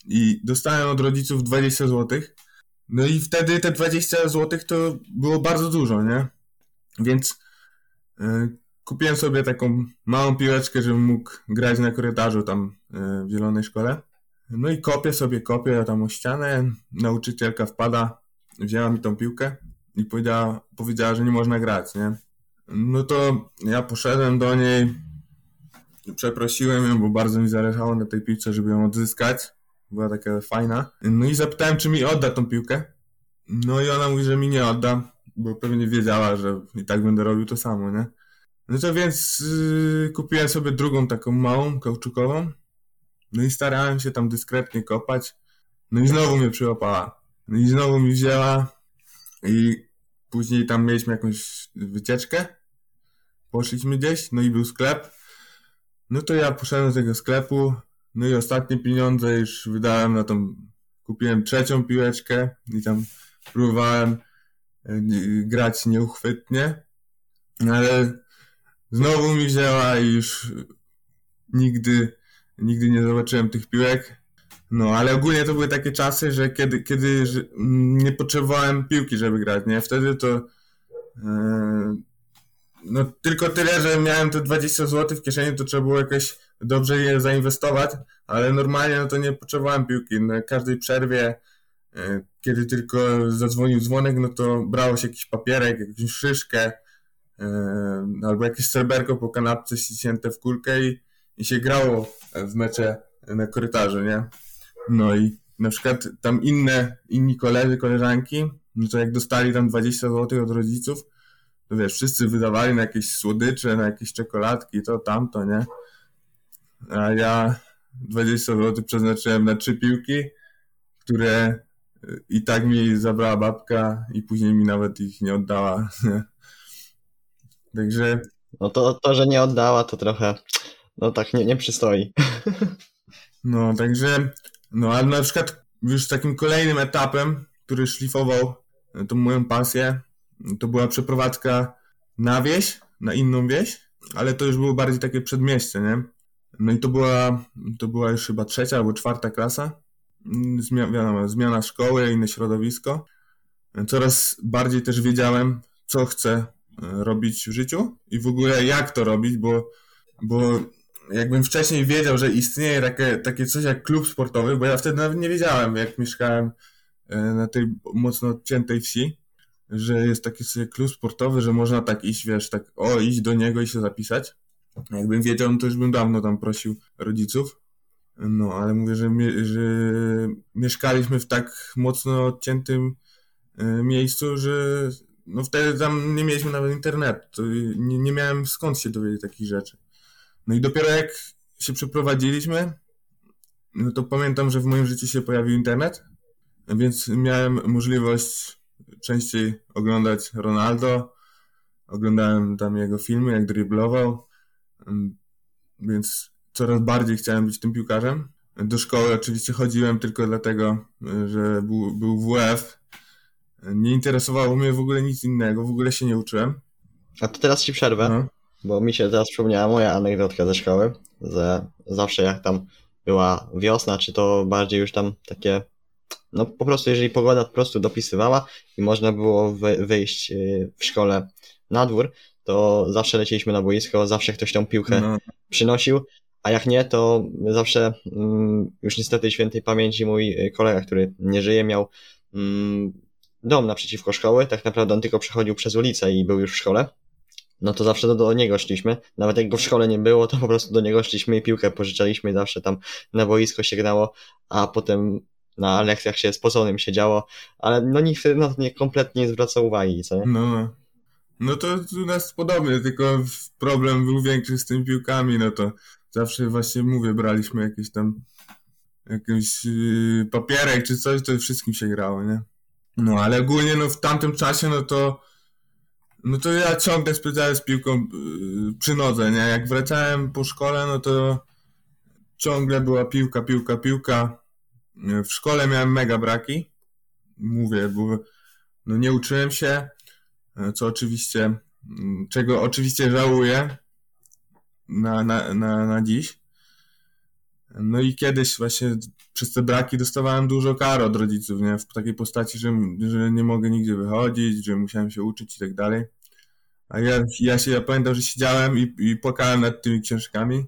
i dostałem od rodziców dwadzieścia złotych. No i wtedy te dwadzieścia złotych to było bardzo dużo, nie? Więc y, kupiłem sobie taką małą piłeczkę, żebym mógł grać na korytarzu tam y, w zielonej szkole. No i kopię sobie, kopię tam o ścianę, nauczycielka wpada, wzięła mi tą piłkę i powiedziała, powiedziała, że nie można grać, nie? No to ja poszedłem do niej, Przeprosiłem ją, bo bardzo mi zależało na tej piłce, żeby ją odzyskać. Była taka fajna. No i zapytałem, czy mi odda tą piłkę. No i ona mówi, że mi nie odda, bo pewnie wiedziała, że i tak będę robił to samo, nie? No to więc yy, kupiłem sobie drugą taką małą, kauczukową. No i starałem się tam dyskretnie kopać. No i znowu mnie przyłapała. No i znowu mi wzięła. I później tam mieliśmy jakąś wycieczkę. Poszliśmy gdzieś, no i był sklep. No to ja poszedłem do tego sklepu. No i ostatnie pieniądze już wydałem na tą... Kupiłem trzecią piłeczkę i tam próbowałem grać nieuchwytnie. Ale znowu mi wzięła i już nigdy, nigdy nie zobaczyłem tych piłek. No, ale ogólnie to były takie czasy, że kiedy, kiedy nie potrzebowałem piłki, żeby grać, nie? Wtedy to... Yy, no tylko tyle, że miałem te dwadzieścia złotych w kieszeni, to trzeba było jakoś dobrze je zainwestować, ale normalnie no to nie potrzebowałem piłki. Na każdej przerwie, yy, kiedy tylko zadzwonił dzwonek, no to brało się jakiś papierek, jakąś szyszkę, yy, albo jakieś serberko po kanapce ściśnięte w kulkę i, i się grało w mecze na korytarzu, nie? No i na przykład tam inne, inni koledzy, koleżanki, no to jak dostali tam dwadzieścia złotych od rodziców, to wiesz, wszyscy wydawali na jakieś słodycze, na jakieś czekoladki, to tamto, nie? A ja dwadzieścia złotych przeznaczyłem na trzy piłki, które i tak mi zabrała babka i później mi nawet ich nie oddała. Także... No to, to, że nie oddała, to trochę, no tak nie, nie przystoi. No, także... No, ale na przykład już takim kolejnym etapem, który szlifował tą moją pasję, to była przeprowadzka na wieś, na inną wieś, ale to już było bardziej takie przedmieście, nie? No i to była, to była już chyba trzecia albo czwarta klasa. Zmiana, zmiana szkoły, inne środowisko. Coraz bardziej też wiedziałem, co chcę robić w życiu i w ogóle jak to robić, bo, bo jakbym wcześniej wiedział, że istnieje takie, takie coś jak klub sportowy, bo ja wtedy nawet nie wiedziałem, jak mieszkałem na tej mocno odciętej wsi, że jest taki sobie klub sportowy, że można tak iść, wiesz, tak o, iść do niego i się zapisać. Jakbym wiedział, to już bym dawno tam prosił rodziców. No, ale mówię, że, mie- że mieszkaliśmy w tak mocno odciętym miejscu, że no wtedy tam nie mieliśmy nawet internetu. Nie, nie miałem skąd się dowiedzieć takich rzeczy. No i dopiero jak się przeprowadziliśmy, no to pamiętam, że w moim życiu się pojawił internet, więc miałem możliwość częściej oglądać Ronaldo, oglądałem tam jego filmy, jak driblował, więc coraz bardziej chciałem być tym piłkarzem. Do szkoły oczywiście chodziłem tylko dlatego, że był, był W F. Nie interesowało mnie w ogóle nic innego, w ogóle się nie uczyłem. A to teraz ci przerwę, no. Bo mi się teraz przypomniała moja anegdotka ze szkoły, że zawsze jak tam była wiosna, czy to bardziej już tam takie... No po prostu, jeżeli pogoda po prostu dopisywała i można było wyjść w szkole na dwór, to zawsze lecieliśmy na boisko, zawsze ktoś tą piłkę no. przynosił, a jak nie, to zawsze już niestety świętej pamięci mój kolega, który nie żyje, miał dom naprzeciwko szkoły, tak naprawdę on tylko przechodził przez ulicę i był już w szkole, no to zawsze do, do niego szliśmy, nawet jak go w szkole nie było, to po prostu do niego szliśmy i piłkę pożyczaliśmy, zawsze tam na boisko się grało, a potem... na lekcjach się spoconym siedziało, ale no nikt wtedy na to nie, kompletnie nie zwraca uwagi, co nie? No, no to u nas podobnie, tylko problem był większy z tymi piłkami, no to zawsze właśnie mówię, braliśmy jakiś tam jakiś yy, papierek czy coś, to wszystkim się grało, nie? No, ale ogólnie no w tamtym czasie, no to no to ja ciągle spędzałem z piłką yy, przy nodze, nie? Jak wracałem po szkole, no to ciągle była piłka, piłka, piłka. W szkole miałem mega braki, mówię, bo no nie uczyłem się, co oczywiście, czego oczywiście żałuję na, na, na, na dziś. No i kiedyś właśnie przez te braki dostawałem dużo kar od rodziców, nie? W takiej postaci, że, że nie mogę nigdzie wychodzić, że musiałem się uczyć i tak dalej. A ja, ja się ja pamiętam, że siedziałem i, i płakałem nad tymi książkami.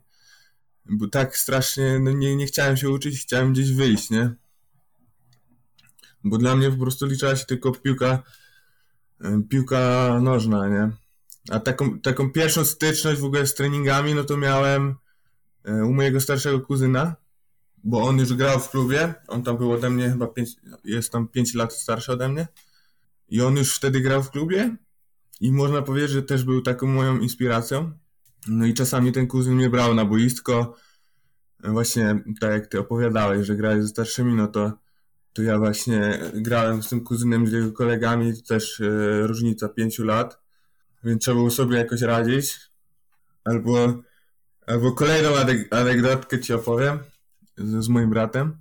Bo tak strasznie, no nie, nie chciałem się uczyć, chciałem gdzieś wyjść, nie? Bo dla mnie po prostu liczyła się tylko piłka, piłka nożna, nie? A taką, taką pierwszą styczność w ogóle z treningami, no to miałem u mojego starszego kuzyna, bo on już grał w klubie, on tam był ode mnie chyba pięć, jest tam pięć lat starszy ode mnie i on już wtedy grał w klubie i można powiedzieć, że też był taką moją inspiracją. No i czasami ten kuzyn mnie brał na boisko, właśnie tak jak ty opowiadałeś, że grałeś ze starszymi, no to, to ja właśnie grałem z tym kuzynem, z jego kolegami, to też yy, różnica pięciu lat, więc trzeba było sobie jakoś radzić. Albo, albo kolejną anegdotkę ci opowiem z, z moim bratem,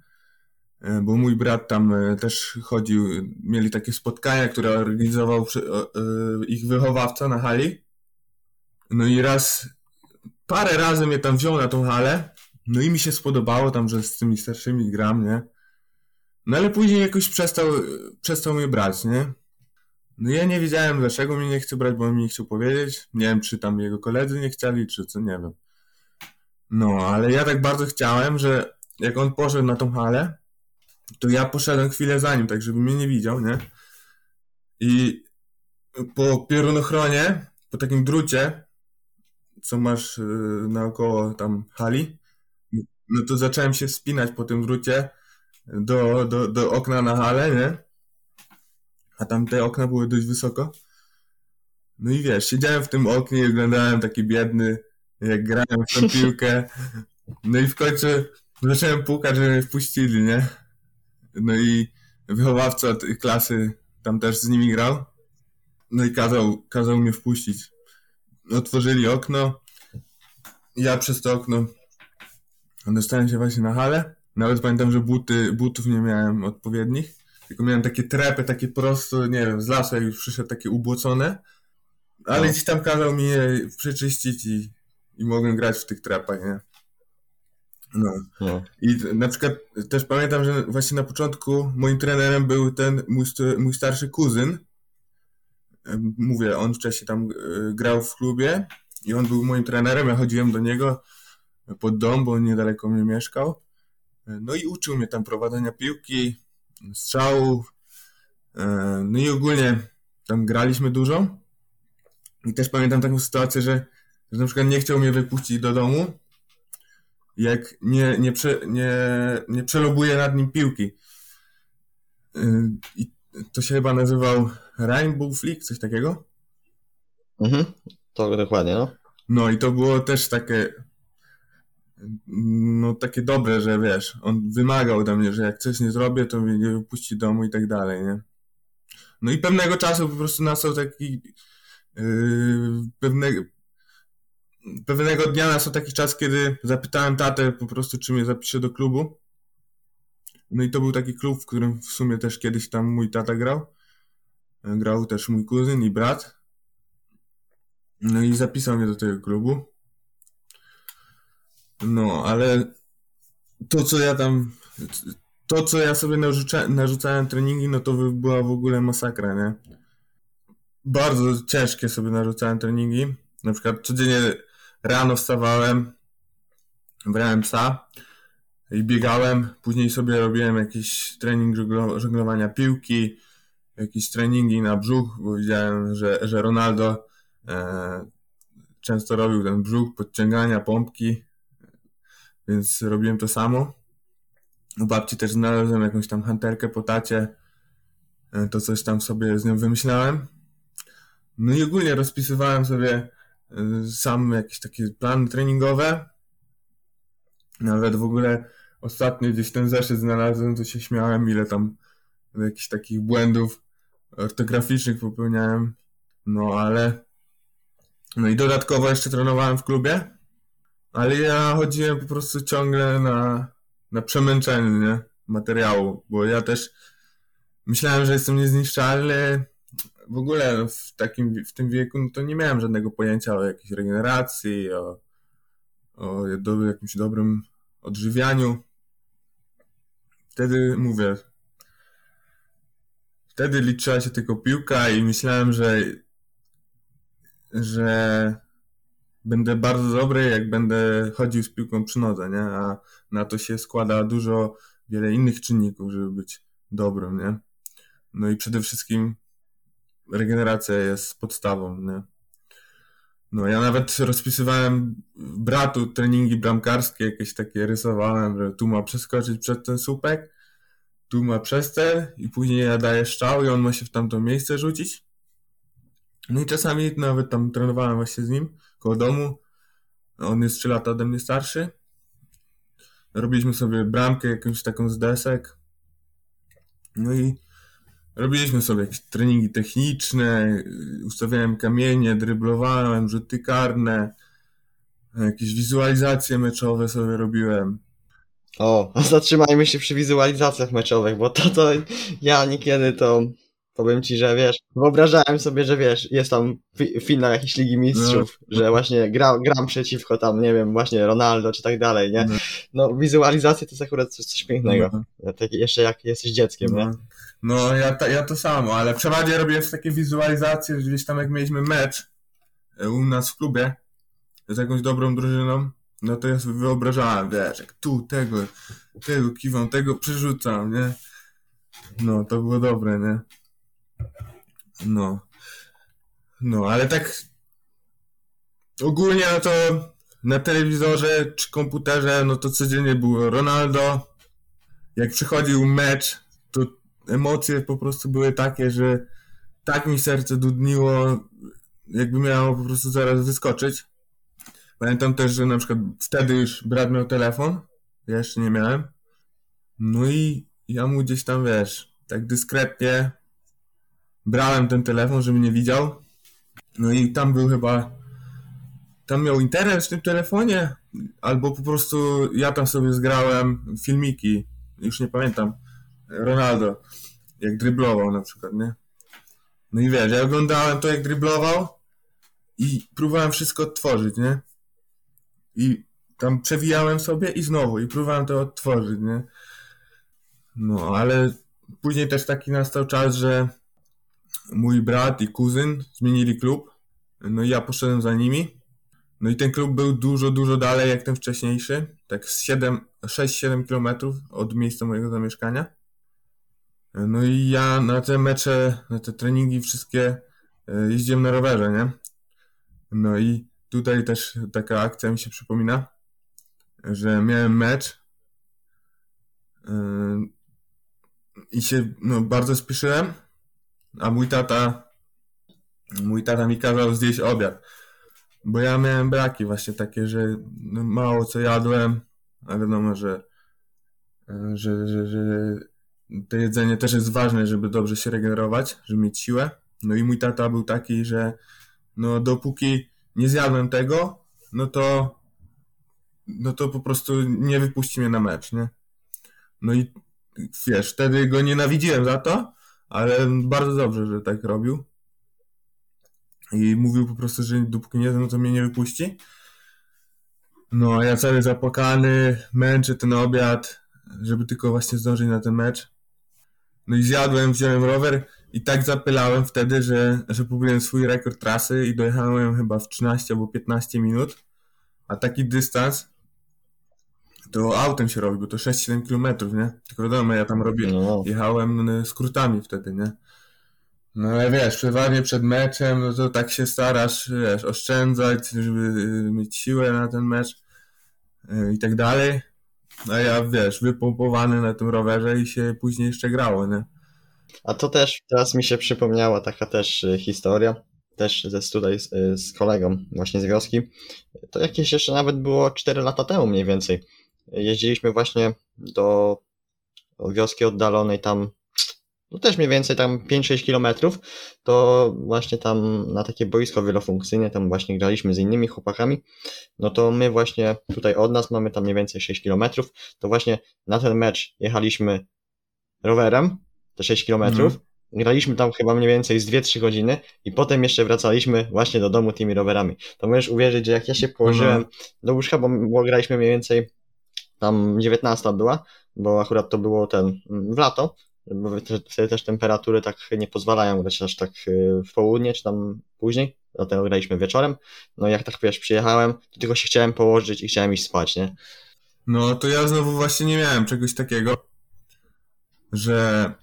yy, bo mój brat tam yy, też chodził, mieli takie spotkania, które organizował przy, yy, ich wychowawca na hali. No i raz, parę razy mnie tam wziął na tą halę, no i mi się spodobało tam, że z tymi starszymi gram, nie? No ale później jakoś przestał, przestał mnie brać, nie? No ja nie wiedziałem, dlaczego mnie nie chce brać, bo on mi nie chciał powiedzieć. Nie wiem, czy tam jego koledzy nie chcieli, czy co, nie wiem. No, ale ja tak bardzo chciałem, że jak on poszedł na tą halę, to ja poszedłem chwilę za nim, tak żeby mnie nie widział, nie? I po piorunochronie, po takim drucie, co masz yy, naokoło tam hali, no to zacząłem się wspinać po tym drucie do, do, do okna na halę, nie? A tam te okna były dość wysoko. No i wiesz, siedziałem w tym oknie i oglądałem taki biedny, jak grałem w tą piłkę. No i w końcu zacząłem pukać, żeby mnie wpuścili, nie? No i wychowawca klasy tam też z nimi grał. No i kazał, kazał mnie wpuścić. Otworzyli okno. Ja przez to okno dostałem się właśnie na halę. Nawet pamiętam, że buty, butów nie miałem odpowiednich. Tylko miałem takie trepy, takie prosto, nie wiem, z lasu już przyszedł, takie ubłocone. Ale no. Gdzieś tam kazał mi je przeczyścić i, i mogłem grać w tych trepach, nie? No. no. I na przykład też pamiętam, że właśnie na początku moim trenerem był ten mój, mój starszy kuzyn. Mówię, on wcześniej tam grał w klubie i on był moim trenerem, ja chodziłem do niego pod dom, bo on niedaleko mnie mieszkał. No i uczył mnie tam prowadzenia piłki, strzałów, no i ogólnie tam graliśmy dużo. I też pamiętam taką sytuację, że, że na przykład nie chciał mnie wypuścić do domu, jak nie, nie, prze, nie, nie przelobuję nad nim piłki. I to się chyba nazywał Rainbow Flick, coś takiego? Mhm, to dokładnie, no. No i to było też takie, no takie dobre, że wiesz, on wymagał ode mnie, że jak coś nie zrobię, to mnie nie wypuści domu i tak dalej, nie? No i pewnego czasu po prostu nastał taki, yy, pewnego, pewnego dnia nastał taki czas, kiedy zapytałem tatę po prostu, czy mnie zapisze do klubu. No i to był taki klub, w którym w sumie też kiedyś tam mój tata grał. Grał też mój kuzyn i brat. No i zapisał mnie do tego klubu. No, ale to, co ja tam... To, co ja sobie narzuca, narzucałem treningi, no to była w ogóle masakra, nie? Bardzo ciężkie sobie narzucałem treningi. Na przykład codziennie rano wstawałem, brałem psa i biegałem. Później sobie robiłem jakiś trening żeglo- żeglowania piłki, jakieś treningi na brzuch, bo widziałem, że, że Ronaldo e, często robił ten brzuch, podciągania, pompki, więc robiłem to samo. U babci też znalazłem jakąś tam hanterkę po tacie, e, to coś tam sobie z nią wymyślałem. No i ogólnie rozpisywałem sobie e, sam jakieś takie plany treningowe. Nawet w ogóle ostatnio gdzieś ten zeszyt znalazłem, to się śmiałem, ile tam jakichś takich błędów ortograficznych popełniałem. No ale... No i dodatkowo jeszcze trenowałem w klubie, ale ja chodziłem po prostu ciągle na, na przemęczeniu, nie? Materiału, bo ja też myślałem, że jestem niezniszczalny. W ogóle w takim, w tym wieku no to nie miałem żadnego pojęcia o jakiejś regeneracji, o, o jakimś dobrym odżywianiu. Wtedy mówię... Wtedy liczyła się tylko piłka i myślałem, że, że będę bardzo dobry, jak będę chodził z piłką przy nodze, nie? A na to się składa dużo, wiele innych czynników, żeby być dobrym, nie? No i przede wszystkim regeneracja jest podstawą, nie? No ja nawet rozpisywałem bratu treningi bramkarskie, jakieś takie rysowałem, że tu ma przeskoczyć przed ten słupek, tu ma przez ten i później ja daję strzał i on ma się w tamto miejsce rzucić. No i czasami nawet tam trenowałem właśnie z nim, koło domu. On jest trzy lata ode mnie starszy. Robiliśmy sobie bramkę jakąś taką z desek. No i robiliśmy sobie jakieś treningi techniczne, ustawiałem kamienie, dryblowałem, rzuty karne, jakieś wizualizacje meczowe sobie robiłem. O, zatrzymajmy się przy wizualizacjach meczowych, bo to, to ja niekiedy to powiem ci, że wiesz, wyobrażałem sobie, że wiesz, jest tam fi- finał jakiejś Ligi Mistrzów, no, że właśnie gra, gram przeciwko tam, nie wiem, właśnie Ronaldo czy tak dalej, nie? No, no wizualizacje to jest akurat coś, coś pięknego, no, tak jeszcze jak jesteś dzieckiem, no, nie? No ja, ta, ja to samo, ale przeważnie robiłem takie wizualizacje, że gdzieś tam jak mieliśmy mecz u nas w klubie z jakąś dobrą drużyną, no to ja sobie wyobrażałem, wiesz, jak tu tego, tego kiwam, tego przerzucam, nie? No to było dobre, nie? No, no, ale tak ogólnie no to na telewizorze czy komputerze, no to codziennie było Ronaldo. Jak przychodził mecz, to emocje po prostu były takie, że tak mi serce dudniło, jakby miało po prostu zaraz wyskoczyć. Pamiętam też, że na przykład wtedy już brat miał telefon, ja jeszcze nie miałem. No i ja mu gdzieś tam, wiesz, tak dyskretnie brałem ten telefon, żeby nie widział. No i tam był chyba, tam miał internet w tym telefonie, albo po prostu ja tam sobie zgrałem filmiki, już nie pamiętam, Ronaldo, jak dryblował na przykład, nie? No i wiesz, ja oglądałem to, jak dryblował i próbowałem wszystko odtworzyć, nie? I tam przewijałem sobie i znowu, i próbowałem to odtworzyć, nie? No, ale później też taki nastał czas, że mój brat i kuzyn zmienili klub, no i ja poszedłem za nimi. No i ten klub był dużo, dużo dalej jak ten wcześniejszy, tak z siedem, sześć siedem kilometrów od miejsca mojego zamieszkania. No i ja na te mecze, na te treningi wszystkie jeździłem na rowerze, nie? No i tutaj też taka akcja mi się przypomina, że miałem mecz i się no, bardzo spieszyłem. A mój tata, mój tata mi kazał zjeść obiad, bo ja miałem braki właśnie takie, że mało co jadłem, a wiadomo, że, że, że, że to jedzenie też jest ważne, żeby dobrze się regenerować, żeby mieć siłę. No i mój tata był taki, że no dopóki nie zjadłem tego, no to, no to po prostu nie wypuści mnie na mecz, nie? No i wiesz, wtedy go nienawidziłem za to, ale bardzo dobrze, że tak robił. I mówił po prostu, że dopóki nie, no to mnie nie wypuści. No a ja cały zapłakany, męczę ten obiad, żeby tylko właśnie zdążyć na ten mecz. No i zjadłem, wziąłem rower i tak zapylałem wtedy, że, że pobiłem swój rekord trasy i dojechałem chyba w trzynaście albo piętnaście minut. A taki dystans to autem się robi, bo to sześć siedem kilometrów, nie? Tylko wiadomo, ja tam robię, no. Jechałem skrótami wtedy, nie? No ale wiesz, przeważnie przed meczem, no to tak się starasz, wiesz, oszczędzać, żeby mieć siłę na ten mecz i tak dalej. A ja, wiesz, wypompowany na tym rowerze i się później jeszcze grało, nie? A to też, teraz mi się przypomniała taka też historia, też ze tutaj z, z kolegą właśnie z wioski. To jakieś jeszcze nawet było cztery lata temu mniej więcej. Jeździliśmy właśnie do wioski oddalonej tam, no też mniej więcej tam pięć sześć kilometrów, to właśnie tam na takie boisko wielofunkcyjne, tam właśnie graliśmy z innymi chłopakami, no to my właśnie tutaj od nas mamy tam mniej więcej sześć kilometrów, to właśnie na ten mecz jechaliśmy rowerem, te sześć kilometrów, mhm. Graliśmy tam chyba mniej więcej z dwie trzy godziny i potem jeszcze wracaliśmy właśnie do domu tymi rowerami. To możesz uwierzyć, że jak ja się położyłem mhm. do łóżka, bo, bo graliśmy mniej więcej tam dziewiętnasta była, bo akurat to było ten w lato, bo wtedy też temperatury tak nie pozwalają grać aż tak w południe czy tam później, dlatego graliśmy wieczorem. No jak tak wiesz, przyjechałem, to tylko się chciałem położyć i chciałem iść spać, nie? No to ja znowu właśnie nie miałem czegoś takiego, że,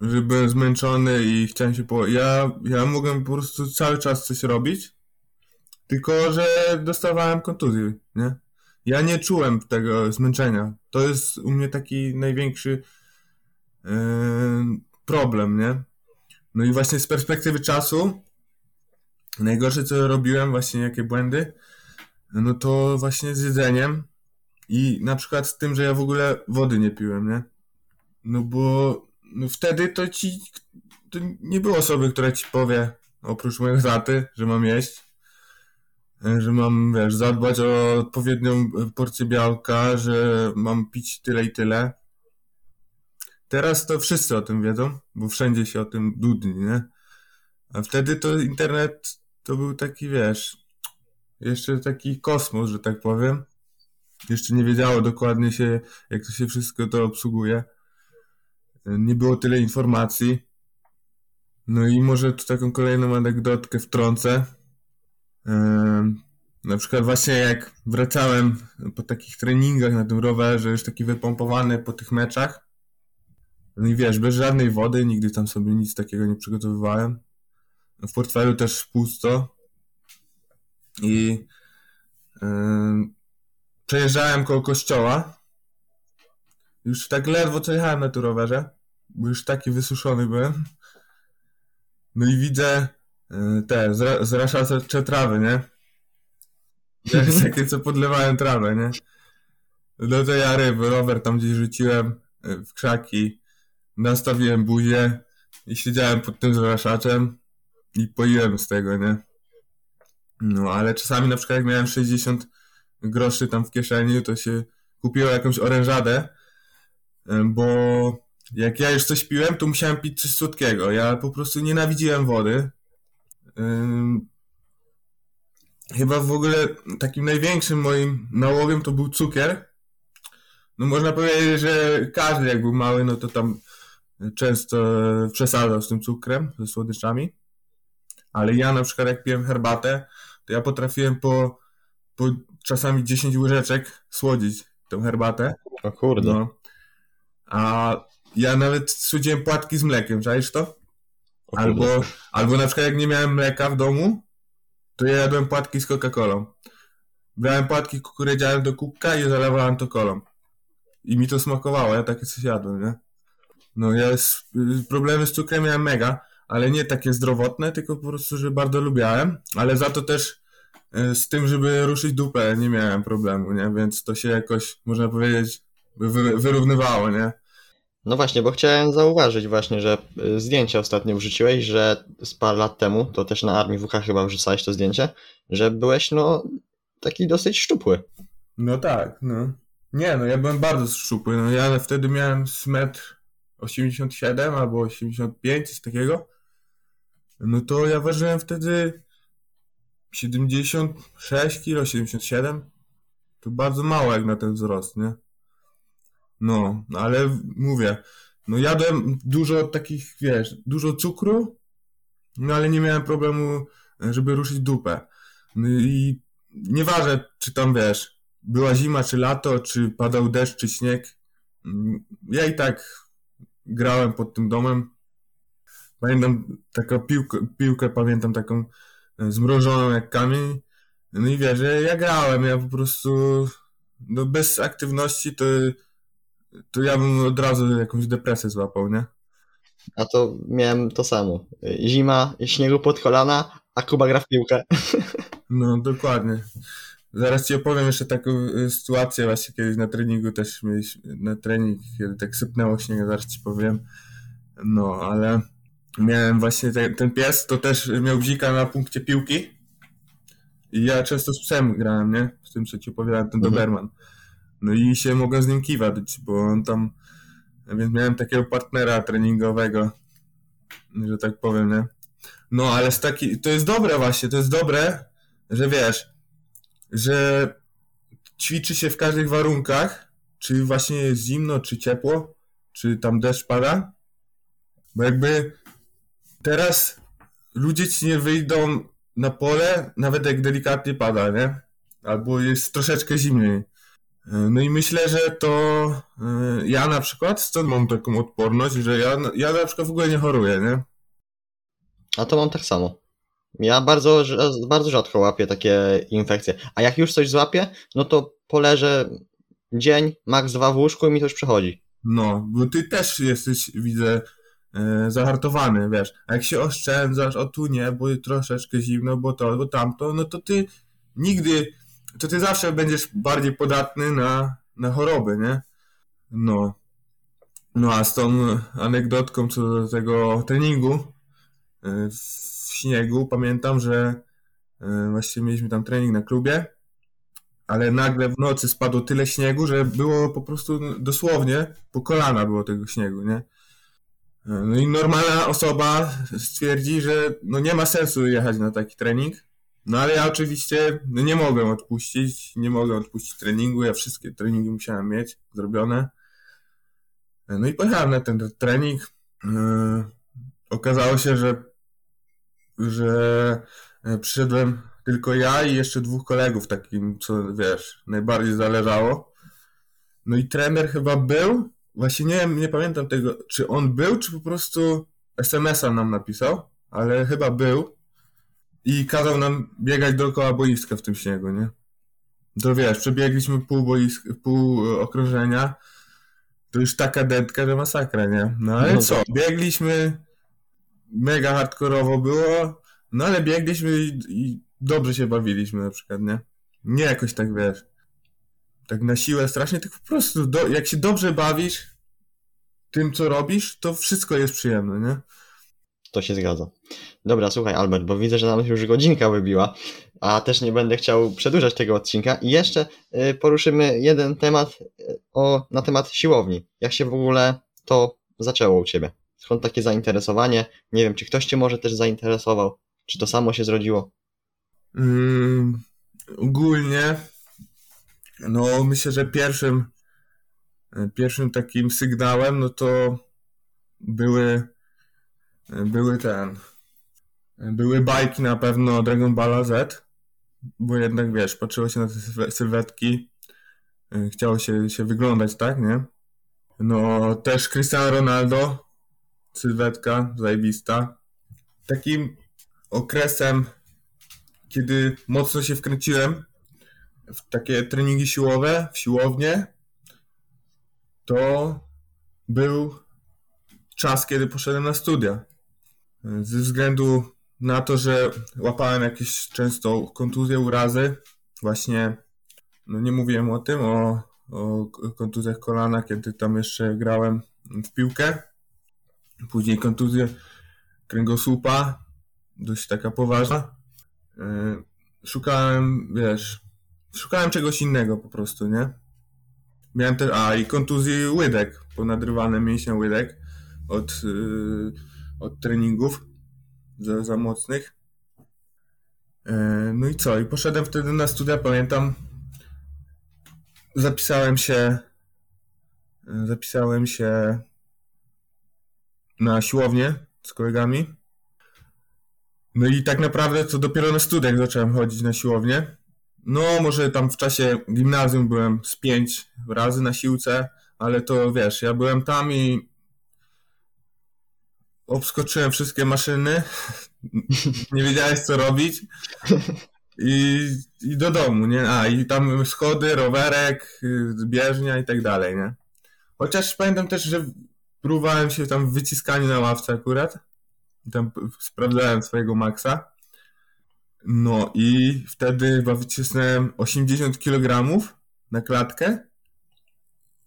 że byłem zmęczony i chciałem się położyć. Ja, ja mogłem po prostu cały czas coś robić Tylko że dostawałem kontuzji, nie? Ja nie czułem tego zmęczenia. To jest u mnie taki największy yy, problem, nie? No i właśnie z perspektywy czasu najgorsze, co robiłem, właśnie jakie błędy, no to właśnie z jedzeniem i na przykład z tym, że ja w ogóle wody nie piłem, nie? No bo no wtedy to ci to nie było osoby, która ci powie, oprócz mojego taty, że mam jeść, że mam, wiesz, zadbać o odpowiednią porcję białka, że mam pić tyle i tyle. Teraz to wszyscy o tym wiedzą, bo wszędzie się o tym dudni, nie? A wtedy to internet to był taki, wiesz, jeszcze taki kosmos, że tak powiem. Jeszcze nie wiedziało dokładnie się, jak to się wszystko to obsługuje. Nie było tyle informacji. No i może tu taką kolejną anegdotkę wtrącę. Yy, na przykład właśnie jak wracałem po takich treningach na tym rowerze, już taki wypompowany po tych meczach. No i wiesz, bez żadnej wody, nigdy tam sobie nic takiego nie przygotowywałem. W portfelu też pusto. I yy, przejeżdżałem koło kościoła. Już tak ledwo co jechałem na tym rowerze, bo już taki wysuszony byłem. No i widzę yy, te zra- zraszacze trawy, nie? Ja takie, co podlewałem trawę, nie? No to ja ryby, rower tam gdzieś rzuciłem yy, w krzaki, nastawiłem buzię i siedziałem pod tym zraszaczem i poiłem z tego, nie? No ale czasami na przykład jak miałem sześćdziesiąt groszy tam w kieszeni, to się kupiło jakąś orężadę, yy, bo... Jak ja już coś piłem, to musiałem pić coś słodkiego. Ja po prostu nienawidziłem wody. Ym... Chyba w ogóle takim największym moim nałogiem to był cukier. No można powiedzieć, że każdy jak był mały, no to tam często przesadzał z tym cukrem, ze słodyczami. Ale ja na przykład jak piłem herbatę, to ja potrafiłem po, po czasami dziesięć łyżeczek słodzić tą herbatę. O kurde. No. A... Ja nawet słodziłem płatki z mlekiem, czujesz to? Albo, albo na przykład jak nie miałem mleka w domu, to ja jadłem płatki z Coca-Colą. Brałem płatki kukurydziane do kubka i zalewałem to kolą. I mi to smakowało, ja takie coś jadłem, nie? No ja z, problemy z cukrem miałem mega, ale nie takie zdrowotne, tylko po prostu, że bardzo lubiałem, ale za to też z tym, żeby ruszyć dupę, nie miałem problemu, nie? Więc to się jakoś, można powiedzieć, wy, wyrównywało, nie? No właśnie, bo chciałem zauważyć właśnie, że zdjęcie ostatnio wrzuciłeś, że z par lat temu, to też na Armii W K chyba wrzucałeś to zdjęcie, że byłeś no taki dosyć szczupły. No tak, no. Nie, no ja byłem bardzo szczupły, no ja wtedy miałem metr osiemdziesiąt siedem albo osiemdziesiąt pięć, coś takiego. No to ja ważyłem wtedy siedemdziesiąt sześć kilo, siedemdziesiąt siedem. To bardzo mało jak na ten wzrost, nie? No, ale mówię, no jadłem dużo takich, wiesz, dużo cukru, no ale nie miałem problemu, żeby ruszyć dupę. No i nieważne, czy tam, wiesz, była zima, czy lato, czy padał deszcz, czy śnieg, ja i tak grałem pod tym domem. Pamiętam taką piłkę, piłkę pamiętam taką zmrożoną jak kamień, no i wiesz, ja grałem, ja po prostu, no bez aktywności to... to ja bym od razu jakąś depresję złapał, nie? A to miałem to samo. Zima, śniegu pod kolana, a Kuba gra w piłkę. No, dokładnie. Zaraz ci opowiem jeszcze taką sytuację, właśnie kiedyś na treningu też mieliśmy, na trening, kiedy tak sypnęło śniegu, zaraz ci powiem. No, ale miałem właśnie ten, ten pies, to też miał bzika na punkcie piłki i ja często z psem grałem, nie? Z tym, co ci opowiadałem, ten mhm. Doberman. No i się mogłem z nim kiwać, bo on tam... Więc miałem takiego partnera treningowego, że tak powiem, nie? No, ale z taki... To jest dobre właśnie, to jest dobre, że wiesz, że ćwiczy się w każdych warunkach, czy właśnie jest zimno, czy ciepło, czy tam deszcz pada. Bo jakby teraz ludzie ci nie wyjdą na pole, nawet jak delikatnie pada, nie? Albo jest troszeczkę zimniej. No i myślę, że to ja na przykład stąd mam taką odporność, że ja, ja na przykład w ogóle nie choruję, nie? A to mam tak samo. Ja bardzo, bardzo rzadko łapię takie infekcje. A jak już coś złapię, no to poleżę dzień, maks dwa w łóżku i mi to już przechodzi. No, bo ty też jesteś, widzę, yy, zahartowany, wiesz. A jak się oszczędzasz, o tu nie, bo troszeczkę zimno, bo to, bo tamto, no to ty nigdy, to ty zawsze będziesz bardziej podatny na, na choroby, nie? No. No a z tą anegdotką co do tego treningu yy, w śniegu, pamiętam, że yy, właśnie mieliśmy tam trening na klubie, ale nagle w nocy spadło tyle śniegu, że było po prostu dosłownie po kolana było tego śniegu, nie? No i normalna osoba stwierdzi, że no nie ma sensu jechać na taki trening, no ale ja oczywiście no nie mogłem odpuścić, nie mogłem odpuścić treningu, ja wszystkie treningi musiałem mieć zrobione. No i pojechałem na ten trening, yy, okazało się, że, że przyszedłem tylko ja i jeszcze dwóch kolegów takim, co wiesz, najbardziej zależało. No i trener chyba był, właśnie nie wiem, nie pamiętam tego, czy on był, czy po prostu es em es a nam napisał, ale chyba był i kazał nam biegać dookoła boiska w tym śniegu, nie? To wiesz, przebiegliśmy pół boiska, pół okrążenia, to już taka dętka, że masakra, nie? No ale no co, tak. Biegliśmy, mega hardkorowo było, no ale biegliśmy i, i dobrze się bawiliśmy na przykład, nie? Nie jakoś tak, wiesz, tak na siłę strasznie, tak po prostu do, jak się dobrze bawisz tym, co robisz, to wszystko jest przyjemne, nie? To się zgadza. Dobra, słuchaj Albert, bo widzę, że nam już godzinka wybiła, a też nie będę chciał przedłużać tego odcinka i jeszcze y, poruszymy jeden temat o, na temat siłowni. Jak się w ogóle to zaczęło u ciebie? Skąd takie zainteresowanie? Nie wiem, czy ktoś cię może też zainteresował? Czy to samo się zrodziło? Mm, ogólnie no myślę, że pierwszym pierwszym takim sygnałem no to były były ten były bajki na pewno Dragon Ball Z, bo jednak wiesz, patrzyło się na te sylwetki, chciało się, się wyglądać, tak, nie? No też Cristiano Ronaldo, sylwetka zajebista. Takim okresem, kiedy mocno się wkręciłem w takie treningi siłowe, w siłownię, to był czas, kiedy poszedłem na studia. Ze względu na to, że łapałem jakieś często kontuzje, urazy, właśnie, no nie mówiłem o tym, o, o kontuzjach kolana, kiedy tam jeszcze grałem w piłkę, później kontuzje kręgosłupa, dość taka poważna. Szukałem, wiesz, szukałem czegoś innego po prostu, nie? Miałem też, a i kontuzji łydek, ponadrywane mięśnie łydek od, yy, od treningów za, za mocnych. Yy, no i co? I poszedłem wtedy na studia, pamiętam, zapisałem się, zapisałem się na siłownię z kolegami. No i tak naprawdę to dopiero na studiach zacząłem chodzić na siłownię. No może tam w czasie gimnazjum byłem z pięć razy na siłce, ale to wiesz, ja byłem tam i obskoczyłem wszystkie maszyny, nie wiedziałeś co robić i, i do domu, nie? A i tam schody, rowerek, bieżnia i tak dalej, nie? Chociaż pamiętam też, że próbowałem się tam w wyciskaniu na ławce akurat. Tam sprawdzałem swojego maksa. No i wtedy chyba wycisnąłem osiemdziesiąt kilogramów na klatkę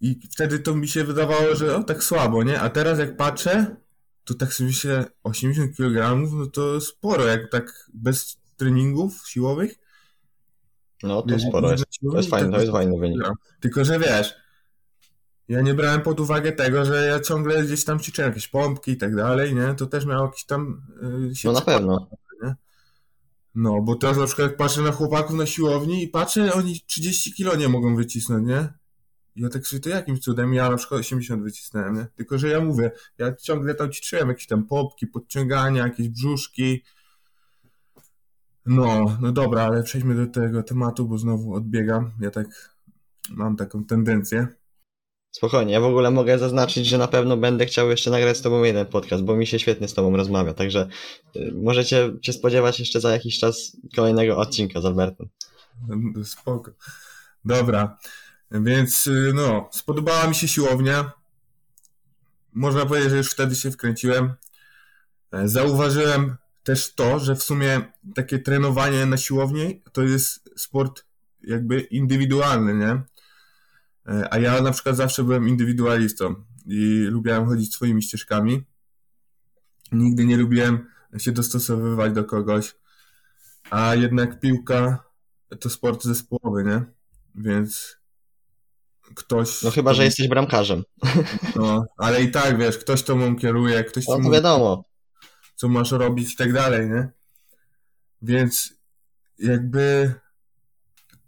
i wtedy to mi się wydawało, że o, tak słabo, nie? A teraz jak patrzę, to tak sobie myślę, osiemdziesiąt kilogramów, no to sporo, jak tak bez treningów siłowych. No to wiesz, sporo jest, siłowych, to jest fajny, to jest fajny wynik. Tylko, że wiesz, ja nie brałem pod uwagę tego, że ja ciągle gdzieś tam ćwiczyłem jakieś pompki i tak dalej, nie? To też miało jakiś tam... Yy, się no na pewno. Nie? No, bo teraz na przykład jak patrzę na chłopaków na siłowni i patrzę, oni trzydzieści kilo nie mogą wycisnąć, nie? Ja tak sobie to jakimś cudem, ja na przykład osiemdziesiąt wycisnąłem, nie? Tylko, że ja mówię, ja ciągle tam ćwiczyłem jakieś tam pompki, podciągania, jakieś brzuszki. No, no dobra, ale przejdźmy do tego tematu, bo znowu odbiegam. Ja tak mam taką tendencję. Spokojnie, ja w ogóle mogę zaznaczyć, że na pewno będę chciał jeszcze nagrać z tobą jeden podcast, bo mi się świetnie z tobą rozmawia, także możecie się spodziewać jeszcze za jakiś czas kolejnego odcinka z Albertem. Spoko. Dobra, więc no, spodobała mi się siłownia. Można powiedzieć, że już wtedy się wkręciłem. Zauważyłem też to, że w sumie takie trenowanie na siłowni to jest sport jakby indywidualny, nie? A ja na przykład zawsze byłem indywidualistą i lubiłem chodzić swoimi ścieżkami. Nigdy nie lubiłem się dostosowywać do kogoś. A jednak piłka to sport zespołowy, nie? Więc ktoś... No chyba, że jesteś bramkarzem. No, ale i tak, wiesz, ktoś tobą kieruje, ktoś... No to wiadomo. Co masz robić i tak dalej, nie? Więc jakby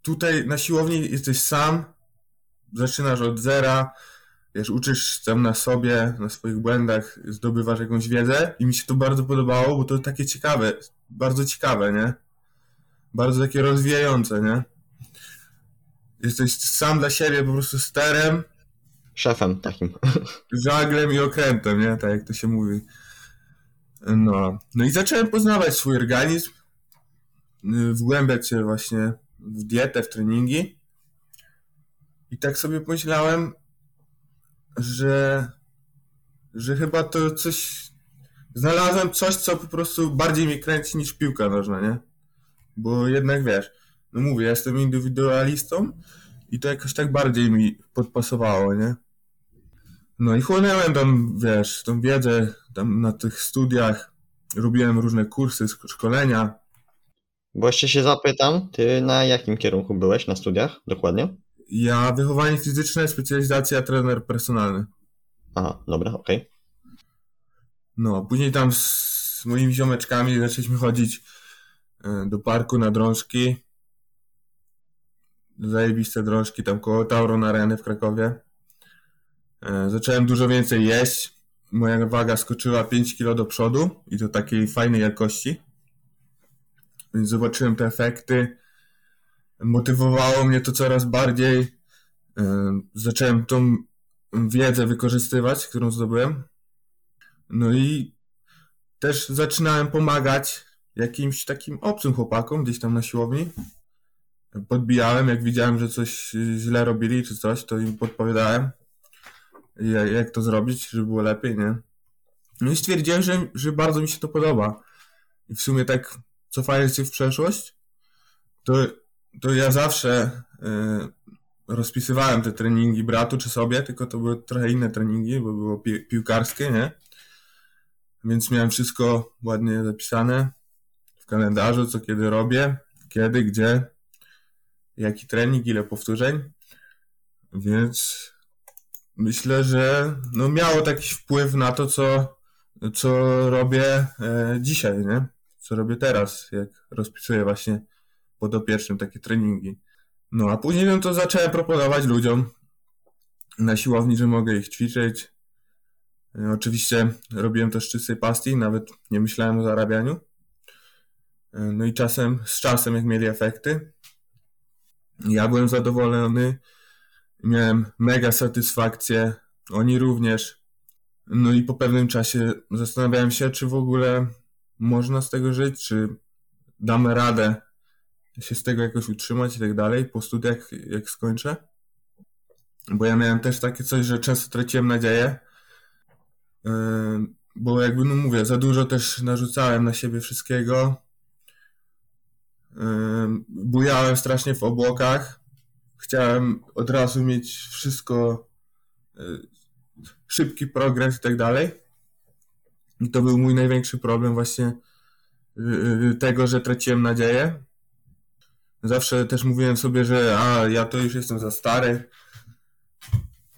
tutaj na siłowni jesteś sam, zaczynasz od zera, wiesz, uczysz tam na sobie, na swoich błędach, zdobywasz jakąś wiedzę i mi się to bardzo podobało, bo to takie ciekawe, bardzo ciekawe, nie? Bardzo takie rozwijające, nie? Jesteś sam dla siebie po prostu sterem. Szefem takim. Żaglem i okrętem, nie? Tak jak to się mówi. No, no i zacząłem poznawać swój organizm, wgłębiać się właśnie w dietę, w treningi. I tak sobie pomyślałem, że, że chyba to coś... Znalazłem coś, co po prostu bardziej mnie kręci niż piłka nożna, nie? Bo jednak wiesz, no mówię, ja jestem indywidualistą i to jakoś tak bardziej mi podpasowało, nie? No i chłonęłem tam, wiesz, tą wiedzę tam na tych studiach, robiłem różne kursy, szkolenia. Bo jeszcze się zapytam, ty na jakim kierunku byłeś na studiach dokładnie? Ja wychowanie fizyczne, specjalizacja trener personalny. Aha, dobra, okej. Okay. No, później tam z moimi ziomeczkami zaczęliśmy chodzić do parku na drążki. Zajebiste drążki tam koło Tauronareny w Krakowie. Zacząłem dużo więcej jeść. Moja waga skoczyła pięć kilo do przodu i to takiej fajnej jakości. Więc zobaczyłem te efekty. Motywowało mnie to coraz bardziej. Zacząłem tą wiedzę wykorzystywać, którą zdobyłem. No i też zaczynałem pomagać jakimś takim obcym chłopakom gdzieś tam na siłowni. Podbijałem, jak widziałem, że coś źle robili czy coś, to im podpowiadałem, jak to zrobić, żeby było lepiej, nie? No i stwierdziłem, że, że bardzo mi się to podoba. I w sumie tak cofając się w przeszłość, to to ja zawsze y, rozpisywałem te treningi bratu czy sobie, tylko to były trochę inne treningi, bo było pi- piłkarskie, nie? Więc miałem wszystko ładnie zapisane w kalendarzu, co kiedy robię, kiedy, gdzie, jaki trening, ile powtórzeń. Więc myślę, że no miało taki wpływ na to, co, co robię y, dzisiaj, nie? Co robię teraz, jak rozpisuję właśnie podopiecznym takie treningi. No a później no to zacząłem proponować ludziom na siłowni, że mogę ich ćwiczyć. Oczywiście robiłem to z czystej pasti, nawet nie myślałem o zarabianiu. No i czasem, z czasem jak mieli efekty, ja byłem zadowolony, miałem mega satysfakcję, oni również. No i po pewnym czasie zastanawiałem się, czy w ogóle można z tego żyć, czy damy radę się z tego jakoś utrzymać i tak dalej, po studiach jak skończę. Bo ja miałem też takie coś, że często traciłem nadzieję, yy, bo jakby no mówię, za dużo też narzucałem na siebie wszystkiego, yy, bujałem strasznie w obłokach, chciałem od razu mieć wszystko, yy, szybki progres i tak dalej. I to był mój największy problem właśnie yy, tego, że traciłem nadzieję. Zawsze też mówiłem sobie, że a, ja to już jestem za stary.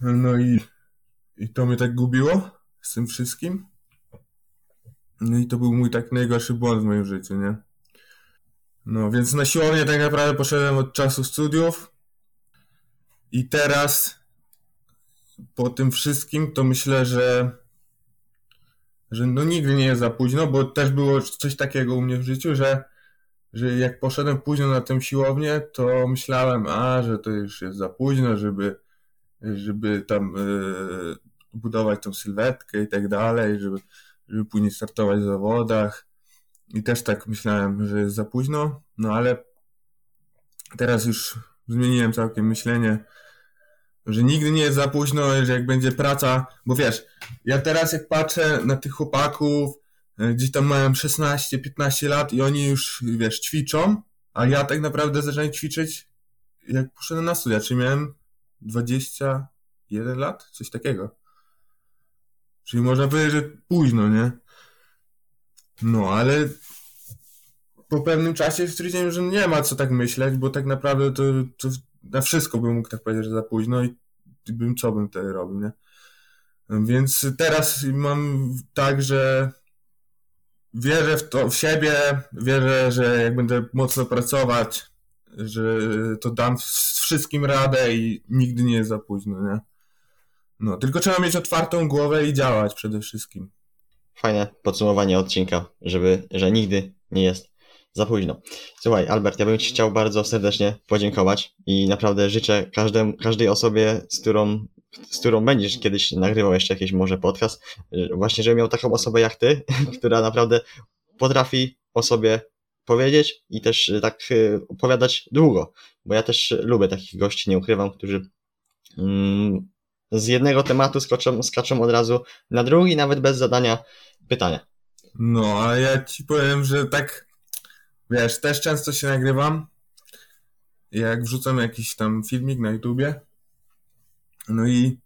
No i, i to mnie tak gubiło z tym wszystkim. No i to był mój tak najgorszy błąd w moim życiu, nie? No więc na siłownię tak naprawdę poszedłem od czasu studiów. I teraz po tym wszystkim to myślę, że, że no nigdy nie jest za późno, bo też było coś takiego u mnie w życiu, że że jak poszedłem późno na tę siłownię, to myślałem, a, że to już jest za późno, żeby żeby tam y, budować tą sylwetkę i tak dalej, żeby, żeby później startować w zawodach. I też tak myślałem, że jest za późno, no ale teraz już zmieniłem całkiem myślenie, że nigdy nie jest za późno, że jak będzie praca, bo wiesz, ja teraz jak patrzę na tych chłopaków, gdzieś tam mają szesnaście, piętnaście lat i oni już, wiesz, ćwiczą, a ja tak naprawdę zacząłem ćwiczyć, jak poszedłem na studia, czyli miałem dwadzieścia jeden lat, coś takiego. Czyli można powiedzieć, że późno, nie? No, ale po pewnym czasie stwierdziłem, że nie ma co tak myśleć, bo tak naprawdę to, to na wszystko bym mógł tak powiedzieć, że za późno i bym co bym wtedy robił, nie? Więc teraz mam tak, że wierzę w to, w siebie, wierzę, że jak będę mocno pracować, że to dam z wszystkim radę i nigdy nie jest za późno, nie? No, tylko trzeba mieć otwartą głowę i działać przede wszystkim. Fajne podsumowanie odcinka, żeby, że nigdy nie jest za późno. Słuchaj, Albert, ja bym Ci chciał bardzo serdecznie podziękować i naprawdę życzę każdemu, każdej osobie, z którą, z którą będziesz kiedyś nagrywał jeszcze jakiś może podcast, właśnie, żeby miał taką osobę jak Ty, która naprawdę potrafi o sobie powiedzieć i też tak opowiadać długo, bo ja też lubię takich gości, nie ukrywam, którzy mm, z jednego tematu skoczą, skaczą od razu na drugi, nawet bez zadania pytania. No, a ja Ci powiem, że tak, wiesz, też często się nagrywam, jak wrzucam jakiś tam filmik na YouTubie, no i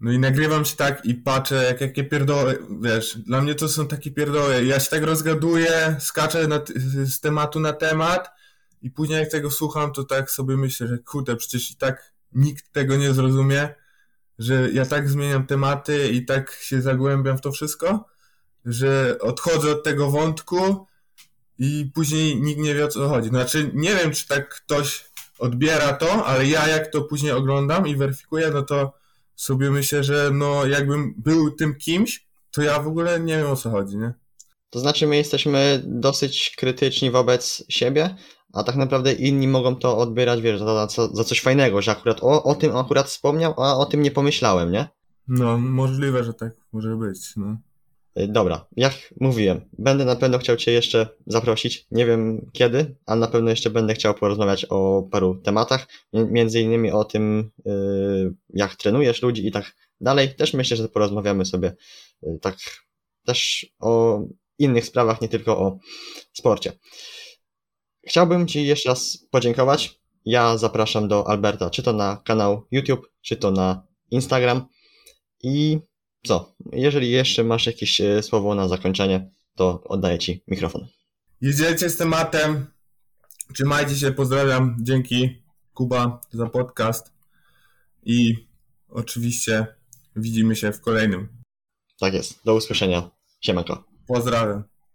no i nagrywam się tak i patrzę, jak jakie pierdoły, wiesz, dla mnie to są takie pierdoły, ja się tak rozgaduję, skaczę na, z tematu na temat i później jak tego słucham, to tak sobie myślę, że kurde, przecież i tak nikt tego nie zrozumie, że ja tak zmieniam tematy i tak się zagłębiam w to wszystko, że odchodzę od tego wątku i później nikt nie wie, o co chodzi. Znaczy, nie wiem, czy tak ktoś odbiera to, ale ja jak to później oglądam i weryfikuję, no to sobie myślę, że no jakbym był tym kimś, to ja w ogóle nie wiem, o co chodzi, nie? To znaczy, my jesteśmy dosyć krytyczni wobec siebie, a tak naprawdę inni mogą to odbierać, wiesz, za, za, za coś fajnego, że akurat o, o tym akurat wspomniał, a o tym nie pomyślałem, nie? No, możliwe, że tak może być, no. Dobra, jak mówiłem, będę na pewno chciał Cię jeszcze zaprosić, nie wiem kiedy, ale na pewno jeszcze będę chciał porozmawiać o paru tematach, między innymi o tym, jak trenujesz ludzi i tak dalej. Też myślę, że porozmawiamy sobie tak też o innych sprawach, nie tylko o sporcie. Chciałbym Ci jeszcze raz podziękować. Ja zapraszam do Alberta, czy to na kanał YouTube, czy to na Instagram i... Co? Jeżeli jeszcze masz jakieś słowo na zakończenie, to oddaję Ci mikrofon. Jedziecie z tematem. Trzymajcie się, pozdrawiam. Dzięki, Kuba, za podcast. I oczywiście widzimy się w kolejnym. Tak jest. Do usłyszenia. Siemanko. Pozdrawiam.